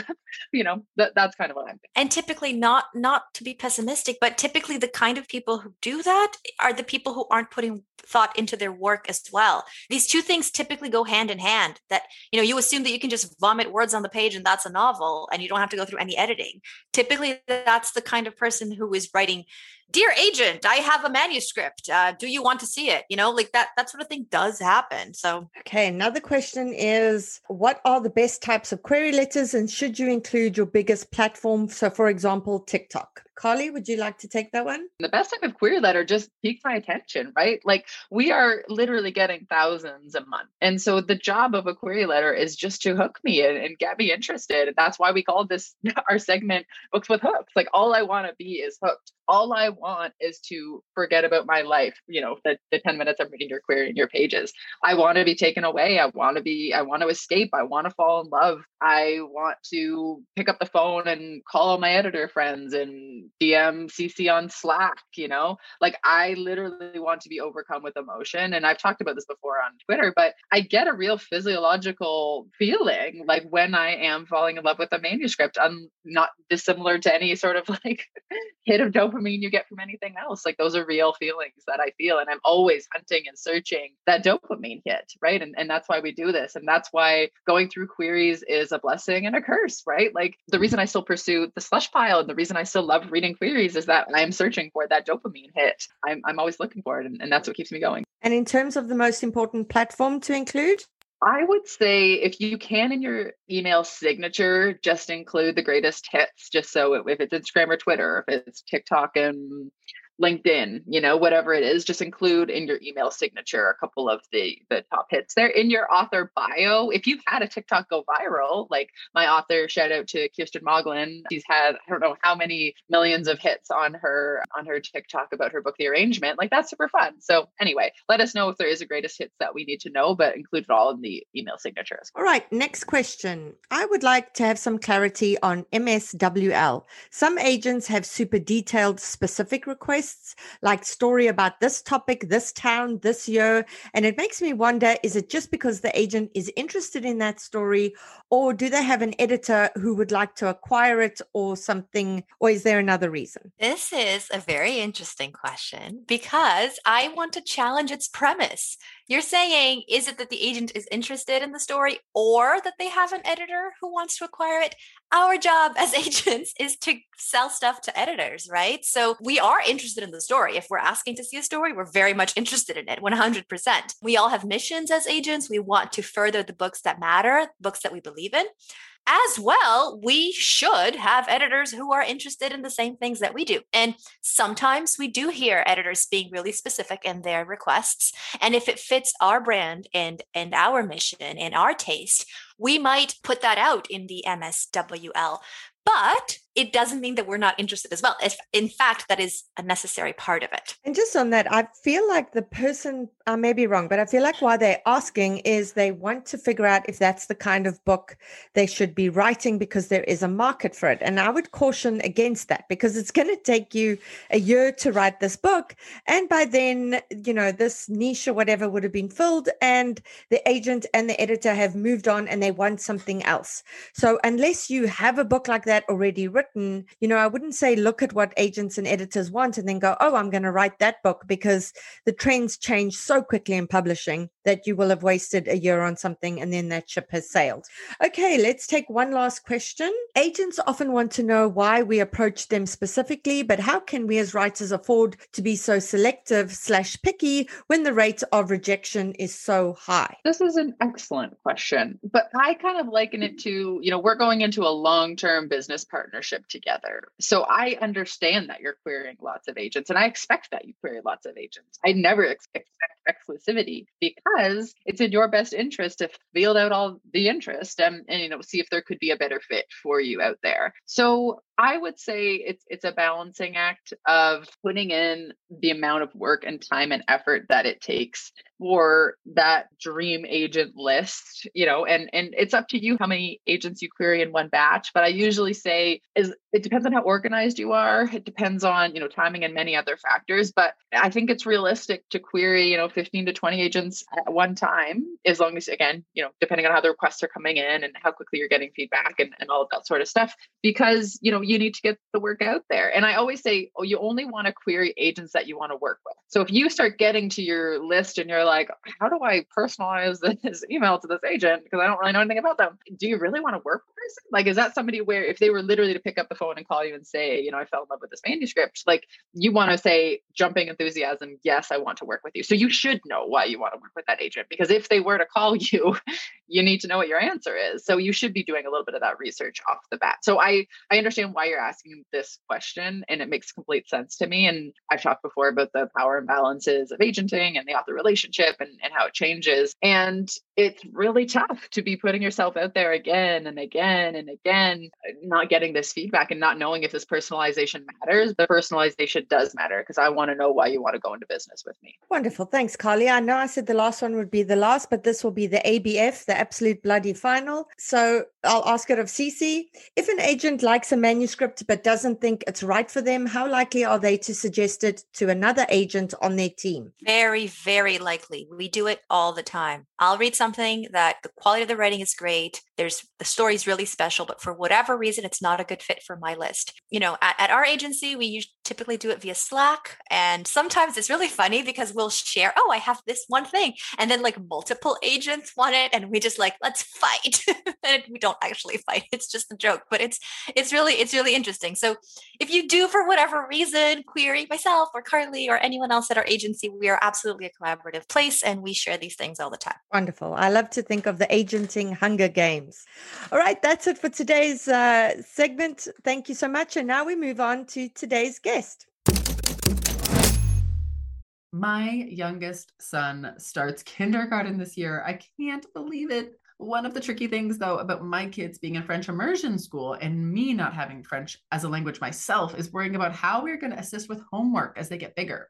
That's kind of what I'm thinking. And typically not to be pessimistic, but typically the kind of people who do that are the people who aren't putting thought into their work as well. These two things typically go hand in hand, that, you assume that you can just vomit words on the page and that's a novel and you don't have to go through any editing. Typically, that's the kind of person who is writing, dear agent, I have a manuscript. Do you want to see it? That sort of thing does happen. So, okay. Another question is, what are the best types of query letters and should you include your biggest platform? So for example, TikTok. Carly, would you like to take that one? The best type of query letter just piqued my attention, right? Like we are literally getting thousands a month. And so the job of a query letter is just to hook me and get me interested. And that's why we called this our segment Books with Hooks. Like all I want to be is hooked. All I want is to forget about my life, the 10 minutes I'm reading your query and your pages. I want to be taken away. I want to escape. I want to fall in love. I want to pick up the phone and call all my editor friends and DM CC on Slack, I literally want to be overcome with emotion. And I've talked about this before on Twitter, but I get a real physiological feeling like when I am falling in love with a manuscript. I'm not dissimilar to any sort of hit of dopamine you get from anything else. Like those are real feelings that I feel, and I'm always hunting and searching that dopamine hit, right? And that's why we do this. And that's why going through queries is a blessing and a curse, right? Like the reason I still pursue the slush pile and the reason I still love reading queries is that I'm searching for that dopamine hit. I'm always looking for it. And that's what keeps me going. And in terms of the most important platform to include? I would say if you can in your email signature, just include the greatest hits, just so if it's Instagram or Twitter, if it's TikTok and LinkedIn, whatever it is, just include in your email signature a couple of the top hits there. In your author bio, if you've had a TikTok go viral, like my author, shout out to Kirsten Moglin, she's had, I don't know how many millions of hits on her TikTok about her book, The Arrangement. Like that's super fun. So anyway, let us know if there is a greatest hits that we need to know, but include it all in the email signature as well. All right. Next question. I would like to have some clarity on MSWL. Some agents have super detailed specific requests, like story about this topic, this town, this year. And it makes me wonder, is it just because the agent is interested in that story, or do they have an editor who would like to acquire it or something? Or is there another reason? This is a very interesting question because I want to challenge its premise. You're saying, is it that the agent is interested in the story or that they have an editor who wants to acquire it? Our job as agents is to sell stuff to editors, right? So we are interested in the story. If we're asking to see a story, we're very much interested in it, 100%. We all have missions as agents. We want to further the books that matter, books that we believe in. As well, we should have editors who are interested in the same things that we do. And sometimes we do hear editors being really specific in their requests. And if it fits our brand and our mission and our taste, we might put that out in the MSWL. But it doesn't mean that we're not interested as well. In fact, that is a necessary part of it. And just on that, I feel like the person, I may be wrong, but I feel like why they're asking is they want to figure out if that's the kind of book they should be writing because there is a market for it. And I would caution against that because it's going to take you a year to write this book. And by then, you know, this niche or whatever would have been filled and the agent and the editor have moved on and they want something else. So unless you have a book like that already written, you know, I wouldn't say look at what agents and editors want and then go, oh, I'm going to write that book, because the trends change so quickly in publishing that you will have wasted a year on something and then that ship has sailed. Okay, let's take one last question. Agents often want to know why we approach them specifically, but how can we as writers afford to be so selective/picky when the rate of rejection is so high? This is an excellent question, but I kind of liken it to, you know, we're going into a long-term business partnership together. So I understand that you're querying lots of agents, and I expect that you query lots of agents. I never expect exclusivity because it's in your best interest to field out all the interest and you know, see if there could be a better fit for you out there. So I would say it's a balancing act of putting in the amount of work and time and effort that it takes for that dream agent list, you know, and it's up to you how many agents you query in one batch. But I usually say it depends on how organized you are. It depends on, you know, timing and many other factors. But I think it's realistic to query, you know, 15 to 20 agents at one time, as long as, again, you know, depending on how the requests are coming in and how quickly you're getting feedback and all of that sort of stuff, because, you know, you need to get the work out there. And I always say, oh, you only want to query agents that you want to work with. So if you start getting to your list and you're like, how do I personalize this email to this agent? Because I don't really know anything about them. Do you really want to work with this? Like, is that somebody where if they were literally to pick up the phone and call you and say, you know, I fell in love with this manuscript, like you want to say jumping enthusiasm, yes, I want to work with you. So you should know why you want to work with that agent, because if they were to call you, you need to know what your answer is. So you should be doing a little bit of that research off the bat. So I understand why you're asking this question, and it makes complete sense to me. And I've talked before about the power imbalances of agenting and the author relationship and how it changes. And it's really tough to be putting yourself out there again and again and again, not getting this feedback and not knowing if this personalization matters. The personalization does matter, because I want to know why you want to go into business with me. Wonderful. Thanks, Carly. I know I said the last one would be the last, but this will be the ABF, the absolute bloody final. So I'll ask it of Cece. If an agent likes a manuscript but doesn't think it's right for them, how likely are they to suggest it to another agent on their team? Very, very likely. We do it all the time. I'll read something that the quality of the writing is great. The story's really special, but for whatever reason, it's not a good fit for my list. You know, at our agency, we typically do it via Slack. And sometimes it's really funny because we'll share, oh, I have this one thing. And then like multiple agents want it. And we just like, let's fight. And we don't actually fight. It's just a joke, but it's really interesting. So if you do, for whatever reason, query myself or Carly or anyone else at our agency, we are absolutely a collaborative place and we share these things all the time. Wonderful. I love to think of the agenting Hunger Games. All right. That's it for today's segment. Thank you so much. And now we move on to today's guest. My youngest son starts kindergarten this year. I can't believe it. One of the tricky things, though, about my kids being in French immersion school and me not having French as a language myself is worrying about how we're going to assist with homework as they get bigger.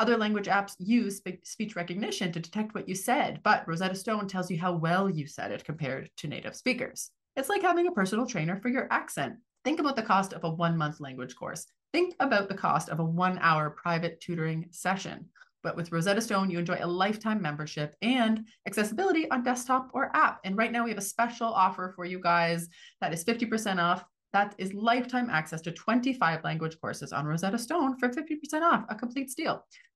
Other language apps use speech recognition to detect what you said, but Rosetta Stone tells you how well you said it compared to native speakers. It's like having a personal trainer for your accent. Think about the cost of a one-month language course. Think about the cost of a one-hour private tutoring session. But with Rosetta Stone, you enjoy a lifetime membership and accessibility on desktop or app. And right now we have a special offer for you guys that is 50% off. That is lifetime access to 25 language courses on Rosetta Stone for 50% off, a complete steal.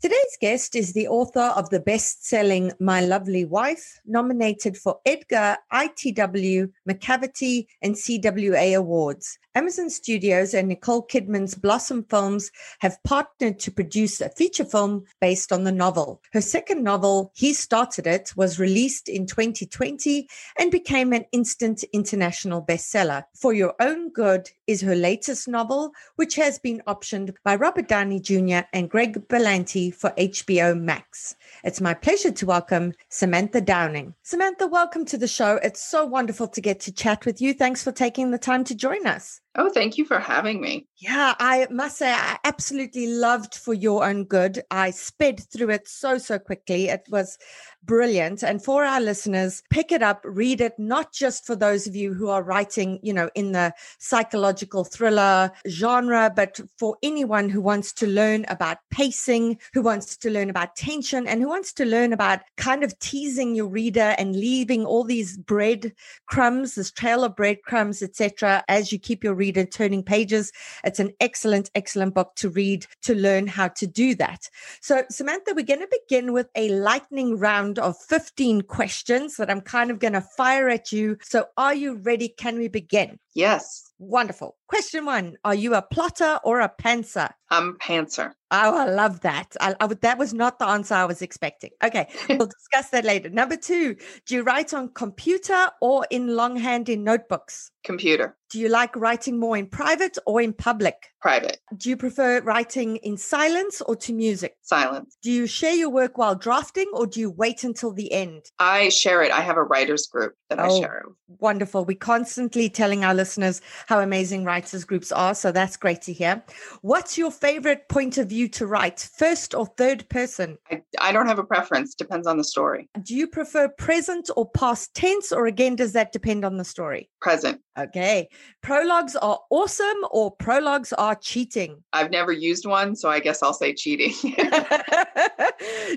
Today's guest is the author of the best-selling My Lovely Wife, nominated for Edgar, ITW, McCavity, and CWA Awards. Amazon Studios and Nicole Kidman's Blossom Films have partnered to produce a feature film based on the novel. Her second novel, He Started It, was released in 2020 and became an instant international bestseller. For Your Own Good is her latest novel, which has been optioned by Robert Downey Jr. and Greg Berlanti for HBO Max. It's my pleasure to welcome Samantha Downing. Samantha, welcome to the show. It's so wonderful to get to chat with you. Thanks for taking the time to join us. Oh, thank you for having me. Yeah, I must say I absolutely loved For Your Own Good. I sped through it so quickly. It was brilliant. And for our listeners, pick it up, read it, not just for those of you who are writing, you know, in the psychological thriller genre, but for anyone who wants to learn about pacing, who wants to learn about tension, and who wants to learn about kind of teasing your reader and leaving all these breadcrumbs, this trail of breadcrumbs, etc., as you keep your reader turning pages. It's an excellent book to read to learn how to do that. So, Samantha, we're going to begin with a lightning round of 15 questions that I'm kind of going to fire at you. So, are you ready? Can we begin? Yes. Wonderful. Question one, are you a plotter or a pantser? I'm a pantser. Oh, I love that. That was not the answer I was expecting. Okay, we'll discuss that later. Number two, do you write on computer or in longhand in notebooks? Computer. Do you like writing more in private or in public? Private. Do you prefer writing in silence or to music? Silence. Do you share your work while drafting or do you wait until the end? I share it. I have a writer's group that I share. Wonderful. We're constantly telling our listeners how amazing writers groups are. So that's great to hear. What's your favorite point of view to write? First or third person? I don't have a preference. Depends on the story. Do you prefer present or past tense? Or again, does that depend on the story? Present. Okay. Prologues are awesome or prologues are cheating? I've never used one, so I guess I'll say cheating.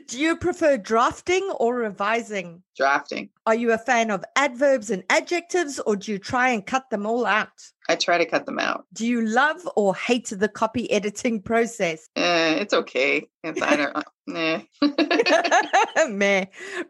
Do you prefer drafting or revising? Drafting. Are you a fan of adverbs and adjectives or do you try and cut them all out? I try to cut them out. Do you love or hate the copy editing process? It's okay. Meh.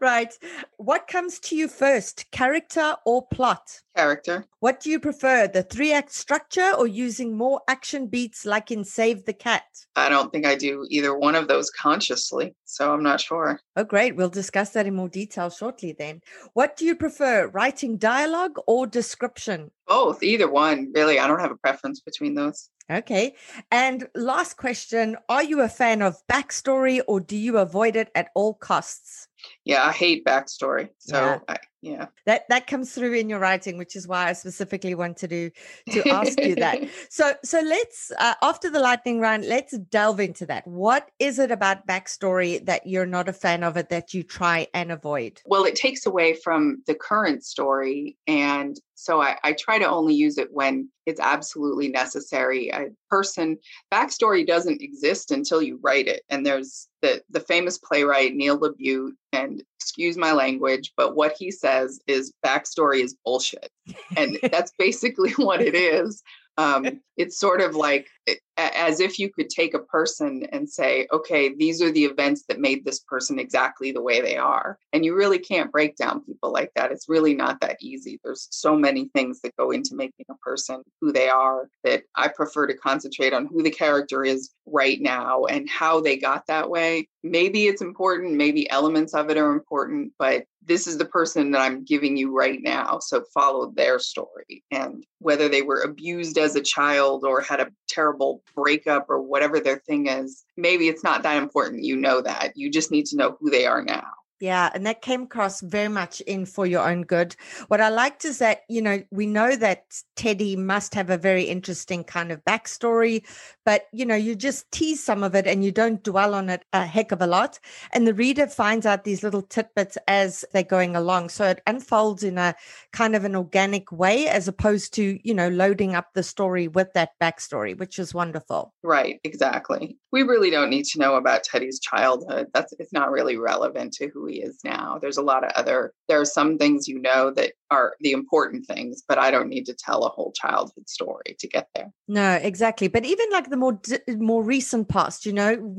Right. What comes to you first, character or plot? Character. What do you prefer, the 3-act structure or using more action beats like in Save the Cat? I don't think I do either one of those consciously, so I'm not sure. Oh, great. We'll discuss that in more detail shortly then. What do you prefer, writing dialogue or description? Both, either one, really. I don't have a preference between those. Okay. And last question, are you a fan of backstory or do you avoid it at all costs? Yeah, I hate backstory. So yeah. That comes through in your writing, which is why I specifically wanted to ask you that. So let's, after the lightning round, let's delve into that. What is it about backstory that you're not a fan of it that you try and avoid? Well, it takes away from the current story. And so I try to only use it when it's absolutely necessary. Backstory doesn't exist until you write it. And there's the famous playwright, Neil LaBute, and excuse my language, but what he says is backstory is bullshit. And that's basically what it is. It's sort of like as if you could take a person and say, okay, these are the events that made this person exactly the way they are. And you really can't break down people like that. It's really not that easy. There's so many things that go into making a person who they are that I prefer to concentrate on who the character is right now and how they got that way. Maybe it's important, maybe elements of it are important, but this is the person that I'm giving you right now. So follow their story. And whether they were abused as a child or had a terrible breakup or whatever their thing is, maybe it's not that important. You know that. You just need to know who they are now. Yeah. And that came across very much in For Your Own Good. What I liked is that, you know, we know that Teddy must have a very interesting kind of backstory, but, you know, you just tease some of it and you don't dwell on it a heck of a lot. And the reader finds out these little tidbits as they're going along. So it unfolds in a kind of an organic way, as opposed to, you know, loading up the story with that backstory, which is wonderful. Right. Exactly. We really don't need to know about Teddy's childhood. It's not really relevant to who he is now. There's a lot of there are some things, you know, that are the important things, but I don't need to tell a whole childhood story to get there. No, exactly. But even like the more recent past, you know,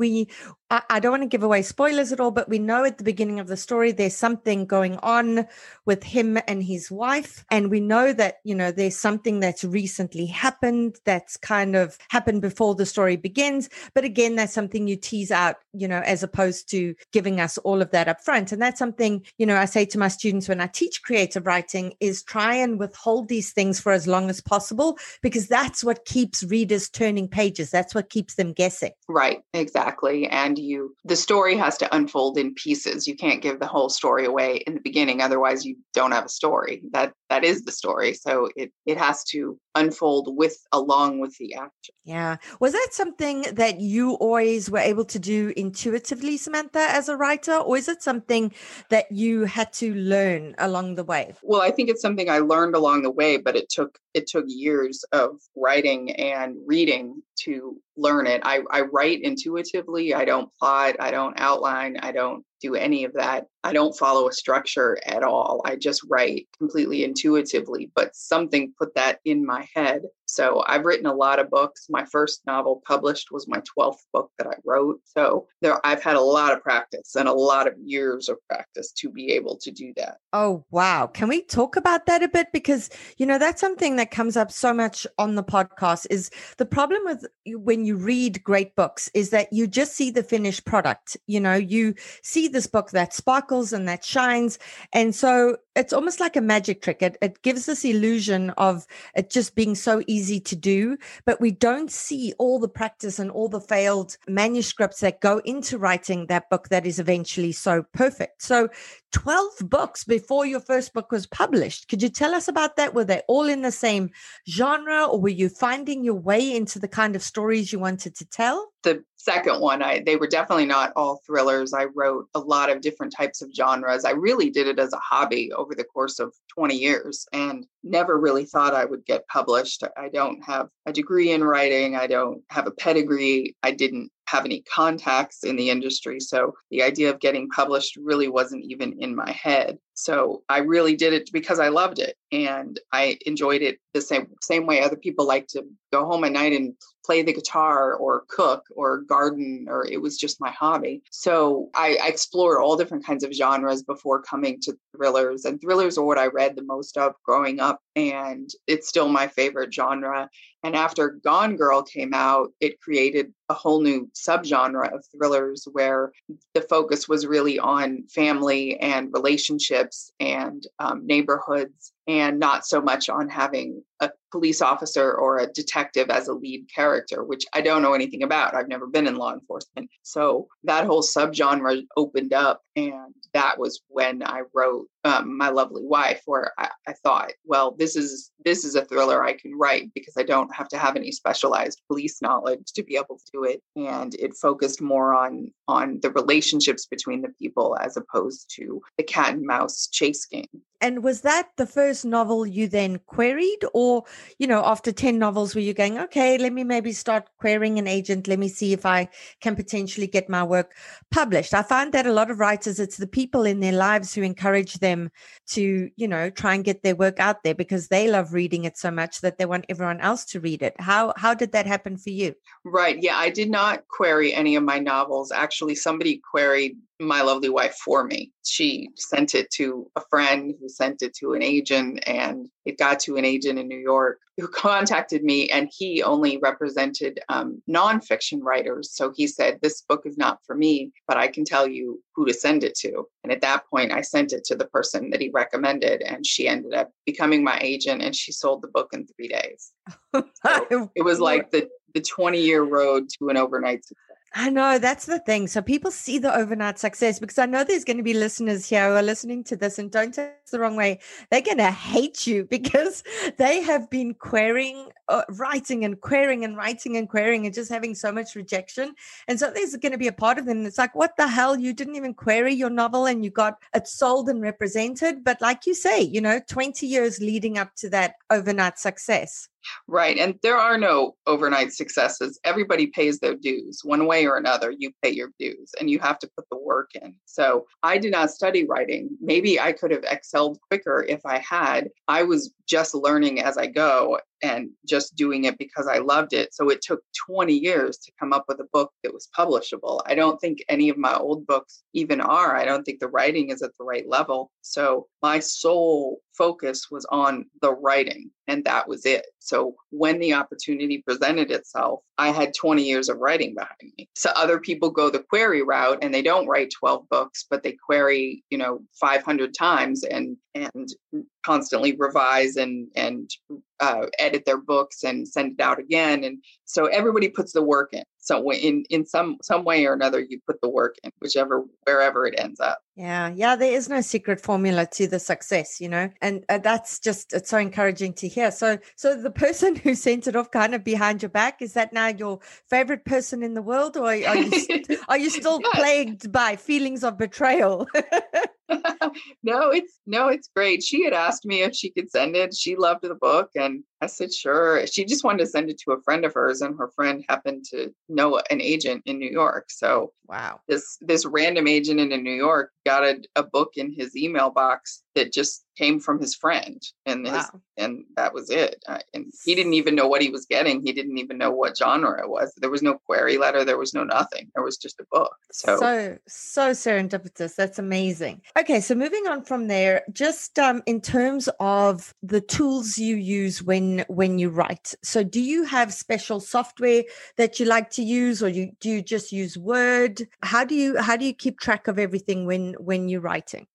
I don't want to give away spoilers at all, but we know at the beginning of the story, there's something going on with him and his wife. And we know that, you know, there's something that's recently happened that's kind of happened before the story begins. But again, that's something you tease out, you know, as opposed to giving us all of that up front. And that's something, you know, I say to my students when I teach creative writing is try and withhold these things for as long as possible, because that's what keeps readers turning pages. That's what keeps them guessing. Right, exactly. And the story has to unfold in pieces. You can't give the whole story away in the beginning. Otherwise, you don't have a story. That is the story. So it has to unfold along with the action. Yeah. Was that something that you always were able to do intuitively, Samantha, as a writer? Or is it something that you had to learn along the way? Well, I think it's something I learned along the way, but it took years of writing and reading to learn it. I write intuitively. I don't plot. I don't outline. I don't do any of that. I don't follow a structure at all. I just write completely intuitively, but something put that in my head. So I've written a lot of books. My first novel published was my 12th book that I wrote. So I've had a lot of practice and a lot of years of practice to be able to do that. Oh, wow. Can we talk about that a bit? Because, you know, that's something that comes up so much on the podcast is the problem with when you read great books is that you just see the finished product. You know, you see this book that sparkles and that shines. And so it's almost like a magic trick. It gives this illusion of it just being so easy to do, but we don't see all the practice and all the failed manuscripts that go into writing that book that is eventually so perfect. So 12 books before your first book was published. Could you tell us about that? Were they all in the same genre, or were you finding your way into the kind of stories you wanted to tell? The second one, they were definitely not all thrillers. I wrote a lot of different types of genres. I really did it as a hobby over the course of 20 years and never really thought I would get published. I don't have a degree in writing. I don't have a pedigree. I didn't have any contacts in the industry. So the idea of getting published really wasn't even in my head. So I really did it because I loved it. And I enjoyed it the same way other people like to go home at night and play the guitar or cook or garden, or it was just my hobby. So I explored all different kinds of genres before coming to thrillers, and thrillers are what I read the most of growing up. And it's still my favorite genre. And after Gone Girl came out, it created a whole new subgenre of thrillers where the focus was really on family and relationships and neighborhoods, and not so much on having a police officer or a detective as a lead character, which I don't know anything about. I've never been in law enforcement. So that whole subgenre opened up. And that was when I wrote My Lovely Wife, where I thought, well, this is a thriller I can write because I don't have to have any specialized police knowledge to be able to do it. And it focused more on the relationships between the people as opposed to the cat and mouse chase game. And was that the first novel you then queried, or, you know, after 10 novels, were you going, okay, let me maybe start querying an agent. Let me see if I can potentially get my work published. I find that a lot of writers, it's the people in their lives who encourage them to, you know, try and get their work out there because they love reading it so much that they want everyone else to read it. How did that happen for you? Right. Yeah, I did not query any of my novels. Actually, somebody queried My Lovely Wife for me. She sent it to a friend who sent it to an agent, and it got to an agent in New York who contacted me, and he only represented nonfiction writers. So he said, this book is not for me, but I can tell you who to send it to. And at that point, I sent it to the person that he recommended, and she ended up becoming my agent, and she sold the book in 3 days. So it was like the 20-year road to an overnight success. I know, that's the thing. So people see the overnight success, because I know there's going to be listeners here who are listening to this, and don't take it the wrong way. They're going to hate you because they have been writing and querying and just having so much rejection. And so there's going to be a part of them that's like, what the hell? You didn't even query your novel and you got it sold and represented. But like you say, you know, 20 years leading up to that overnight success. Right. And there are no overnight successes. Everybody pays their dues one way or another. You pay your dues and you have to put the work in. So I did not study writing. Maybe I could have excelled quicker if I had. I was just learning as I go and just doing it because I loved it. So it took 20 years to come up with a book that was publishable. I don't think any of my old books even are. I don't think the writing is at the right level. So my sole focus was on the writing, and that was it. So when the opportunity presented itself, I had 20 years of writing behind me. So other people go the query route and they don't write 12 books, but they query, 500 times and constantly revise and edit their books and send it out again. And so everybody puts the work in. So in some way or another, you put the work in, wherever it ends up. Yeah. Yeah. There is no secret formula to the success, and that's just, it's so encouraging to hear. So the person who sent it off kind of behind your back, is that now your favorite person in the world? Or are you still yes. plagued by feelings of betrayal? No, it's great. She had asked me if she could send it. She loved the book, and I said, sure. She just wanted to send it to a friend of hers, and her friend happened to know an agent in New York. So wow, this random agent in New York got a book in his email box that just came from his friend, and and that was it. And he didn't even know what he was getting. He didn't even know what genre it was. There was no query letter. There was no nothing. There was just a book. So serendipitous. That's amazing. Okay, so moving on from there, just in terms of the tools you use when you write. So do you have special software that you like to use, or do you just use Word? How do you keep track of everything when you're writing?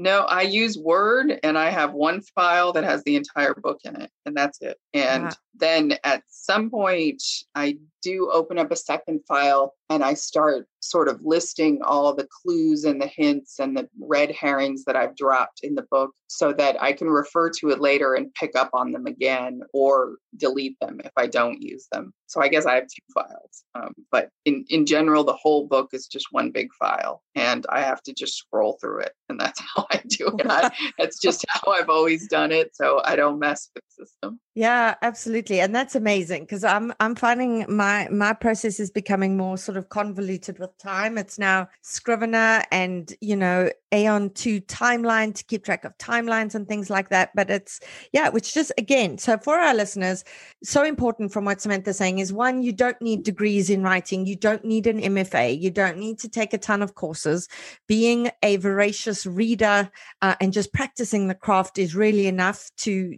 No, I use Word, and I have one file that has the entire book in it, and that's it. And then at some point I do open up a second file, and I start sort of listing all the clues and the hints and the red herrings that I've dropped in the book so that I can refer to it later and pick up on them again or delete them if I don't use them. So I guess I have two files. But in general, the whole book is just one big file, and I have to just scroll through it. And that's how I do it. That's just how I've always done it. So I don't mess with system. Yeah, absolutely. And that's amazing, because I'm finding my process is becoming more sort of convoluted with time. It's now Scrivener and, you know, Aeon 2 timeline to keep track of timelines and things like that. But it's, yeah, which just, again, so for our listeners, so important from what Samantha's saying is, one, you don't need degrees in writing. You don't need an MFA. You don't need to take a ton of courses. Being a voracious reader and just practicing the craft is really enough to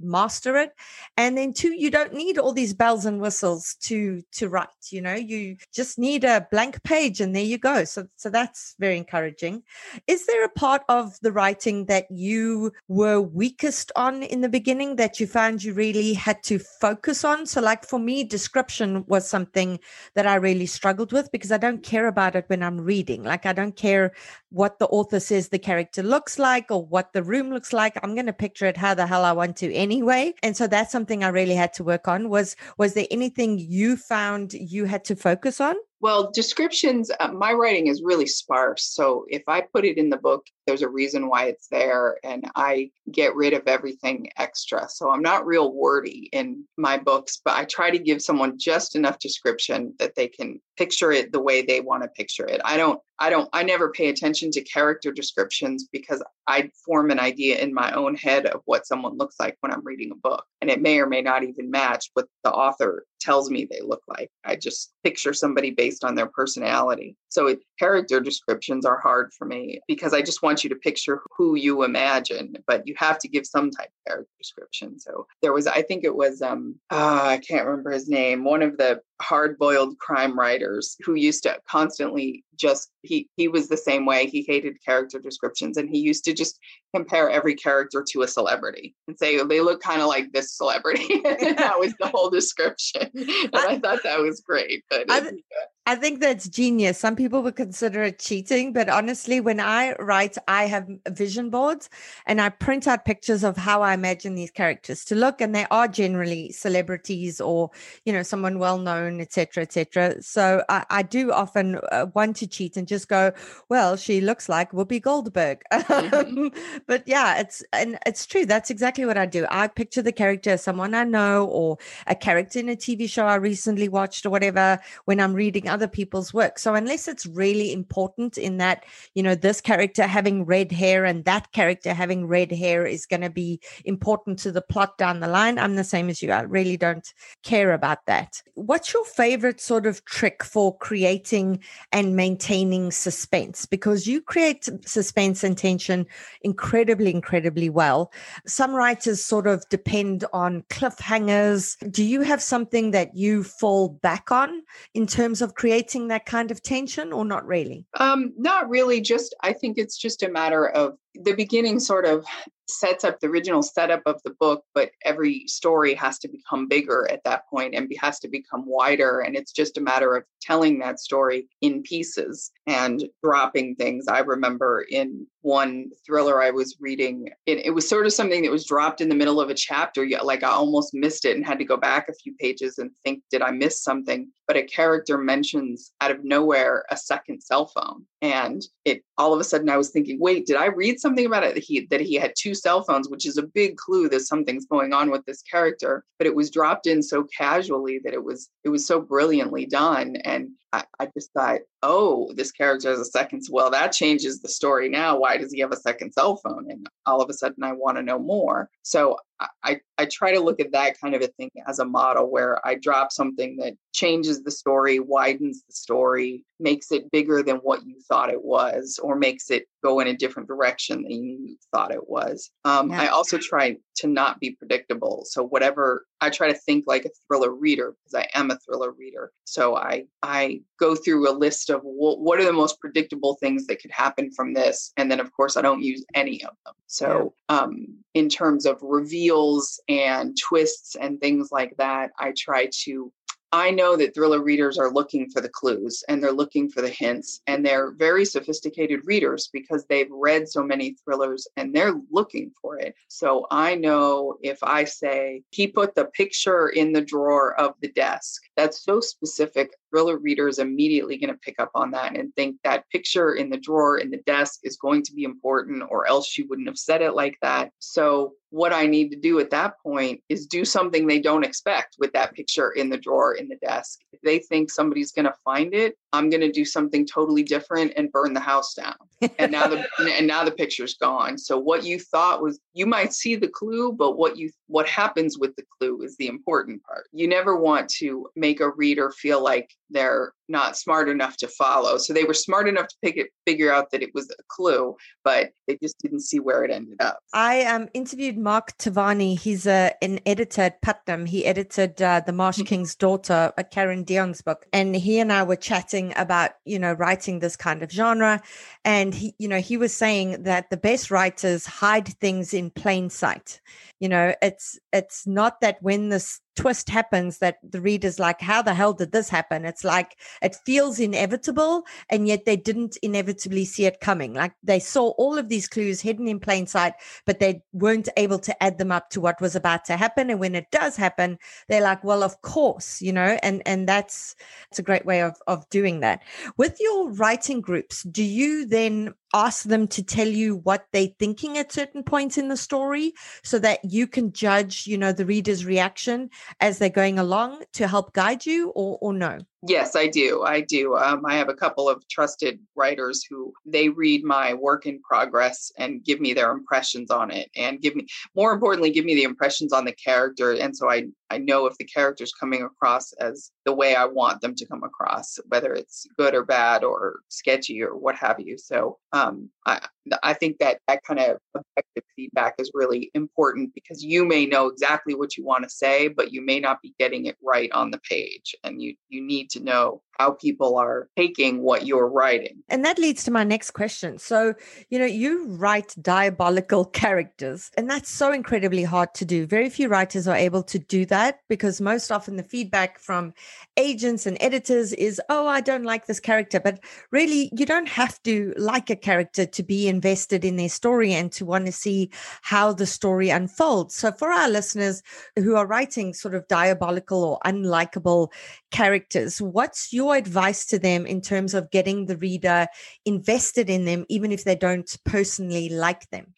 master it. And then two, you don't need all these bells and whistles to write. You know, you just need a blank page and there you go. So that's very encouraging. Is there a part of the writing that you were weakest on in the beginning that you found you really had to focus on? So like for me, description was something that I really struggled with because I don't care about it when I'm reading. Like I don't care what the author says the character looks like or what the room looks like. I'm going to picture it how the hell I want to anyway. And so that's something I really had to work on. Was there anything you found you had to focus on? Well, descriptions, my writing is really sparse. So if I put it in the book, there's a reason why it's there, and I get rid of everything extra. So I'm not real wordy in my books, but I try to give someone just enough description that they can picture it the way they want to picture it. I never pay attention to character descriptions because I form an idea in my own head of what someone looks like when I'm reading a book. And it may or may not even match what the author tells me they look like. I just picture somebody based on their personality. So character descriptions are hard for me because I just want you to picture who you imagine, but you have to give some type of character description. So there was, I think it was, I can't remember his name, one of the hard-boiled crime writers who used to constantly just, he was the same way. He hated character descriptions, and he used to just compare every character to a celebrity and say, they look kind of like this celebrity. And that was the whole description. And I thought that was great. But I think that's genius. Some people would consider it cheating, but honestly, when I write, I have vision boards and I print out pictures of how I imagine these characters to look. And they are generally celebrities or, you know, someone well-known, et cetera, et cetera. So I do often want to cheat and just go, well, she looks like Whoopi Goldberg. But yeah, it's true. That's exactly what I do. I picture the character as someone I know or a character in a TV show I recently watched or whatever when I'm reading other people's work. So unless it's really important in that, you know, this character having red hair and that character having red hair is going to be important to the plot down the line, I'm the same as you. I really don't care about that. What's your favorite sort of trick for creating and maintaining suspense? Because you create suspense and tension incredibly, incredibly well. Some writers sort of depend on cliffhangers. Do you have something that you fall back on in terms of creating that kind of tension, or not really? Not really. I think it's just a matter of the beginning sort of sets up the original setup of the book, but every story has to become bigger at that point and has to become wider. And it's just a matter of telling that story in pieces and dropping things. I remember in one thriller I was reading, it was sort of something that was dropped in the middle of a chapter. Like I almost missed it and had to go back a few pages and think, did I miss something? But a character mentions out of nowhere a second cell phone. And it all of a sudden I was thinking, wait, did I read something about it? That he had two cell phones, which is a big clue that something's going on with this character. But it was dropped in so casually that it was so brilliantly done. And I just thought, oh, this character has a second. Well, that changes the story now. Why does he have a second cell phone? And all of a sudden I want to know more. So I try to look at that kind of a thing as a model where I drop something that changes the story, widens the story, makes it bigger than what you thought it was, or makes it go in a different direction than you thought it was. Yeah. I also try to not be predictable. So I try to think like a thriller reader because I am a thriller reader. So I go through a list of what are the most predictable things that could happen from this. And then, of course, I don't use any of them. So in terms of reveals and twists and things like that, I know that thriller readers are looking for the clues and they're looking for the hints, and they're very sophisticated readers because they've read so many thrillers and they're looking for it. So I know if I say, he put the picture in the drawer of the desk, that's so specific. thriller reader is immediately going to pick up on that and think that picture in the drawer in the desk is going to be important, or else she wouldn't have said it like that. So what I need to do at that point is do something they don't expect with that picture in the drawer in the desk. If they think somebody's going to find it, I'm going to do something totally different and burn the house down. And now the picture's gone. So what you thought was, you might see the clue, but what happens with the clue is the important part. You never want to make a reader feel like they're not smart enough to follow. So they were smart enough to figure out that it was a clue, but they just didn't see where it ended up. I interviewed Mark Tavani. He's an editor at Putnam. He edited The Marsh King's Daughter, Karen Dionne's book. And he and I were chatting about, writing this kind of genre. And he was saying that the best writers hide things in plain sight. It's not that when this twist happens that the reader's like, how the hell did this happen? It's like, it feels inevitable, and yet they didn't inevitably see it coming. Like, they saw all of these clues hidden in plain sight, but they weren't able to add them up to what was about to happen. And when it does happen, they're like, well, of course, and that's a great way of doing that. With your writing groups, do you then ask them to tell you what they're thinking at certain points in the story so that you can judge, the reader's reaction as they're going along to help guide you, or no? Yes, I do. I have a couple of trusted writers who they read my work in progress and give me their impressions on it, and give me the impressions on the character. And so I know if the character's coming across as the way I want them to come across, whether it's good or bad or sketchy or what have you. So I think that kind of objective feedback is really important, because you may know exactly what you want to say, but you may not be getting it right on the page. And you need to know how people are taking what you're writing. And that leads to my next question. So, you write diabolical characters, and that's so incredibly hard to do. Very few writers are able to do that, because most often the feedback from agents and editors is, oh, I don't like this character. But really, you don't have to like a character to be invested in their story and to want to see how the story unfolds. So for our listeners who are writing sort of diabolical or unlikable characters, what's your advice to them in terms of getting the reader invested in them, even if they don't personally like them?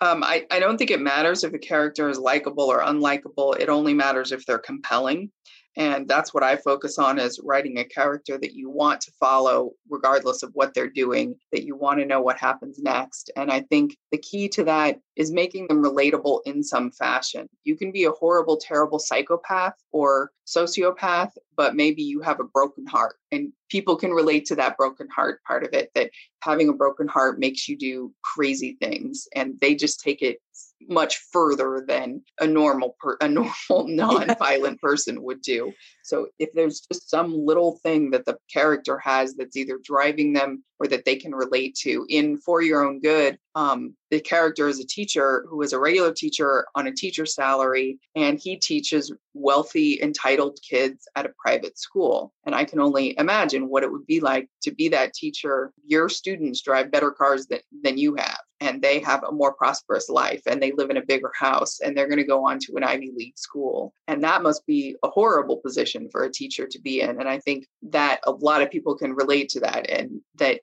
I don't think it matters if a character is likable or unlikable. It only matters if they're compelling. And that's what I focus on, is writing a character that you want to follow, regardless of what they're doing, that you want to know what happens next. And I think the key to that is making them relatable in some fashion. You can be a horrible, terrible psychopath or sociopath, but maybe you have a broken heart, and people can relate to that broken heart part of it, that having a broken heart makes you do crazy things, and they just take it much further than a normal non-violent person would do. So if there's just some little thing that the character has that's either driving them or that they can relate to in For Your Own Good, the character is a teacher who is a regular teacher on a teacher's salary, and he teaches wealthy, entitled kids at a private school. And I can only imagine what it would be like to be that teacher. Your students drive better cars than you have, and they have a more prosperous life, and they live in a bigger house, and they're going to go on to an Ivy League school. And that must be a horrible position for a teacher to be in. And I think that a lot of people can relate to that, and that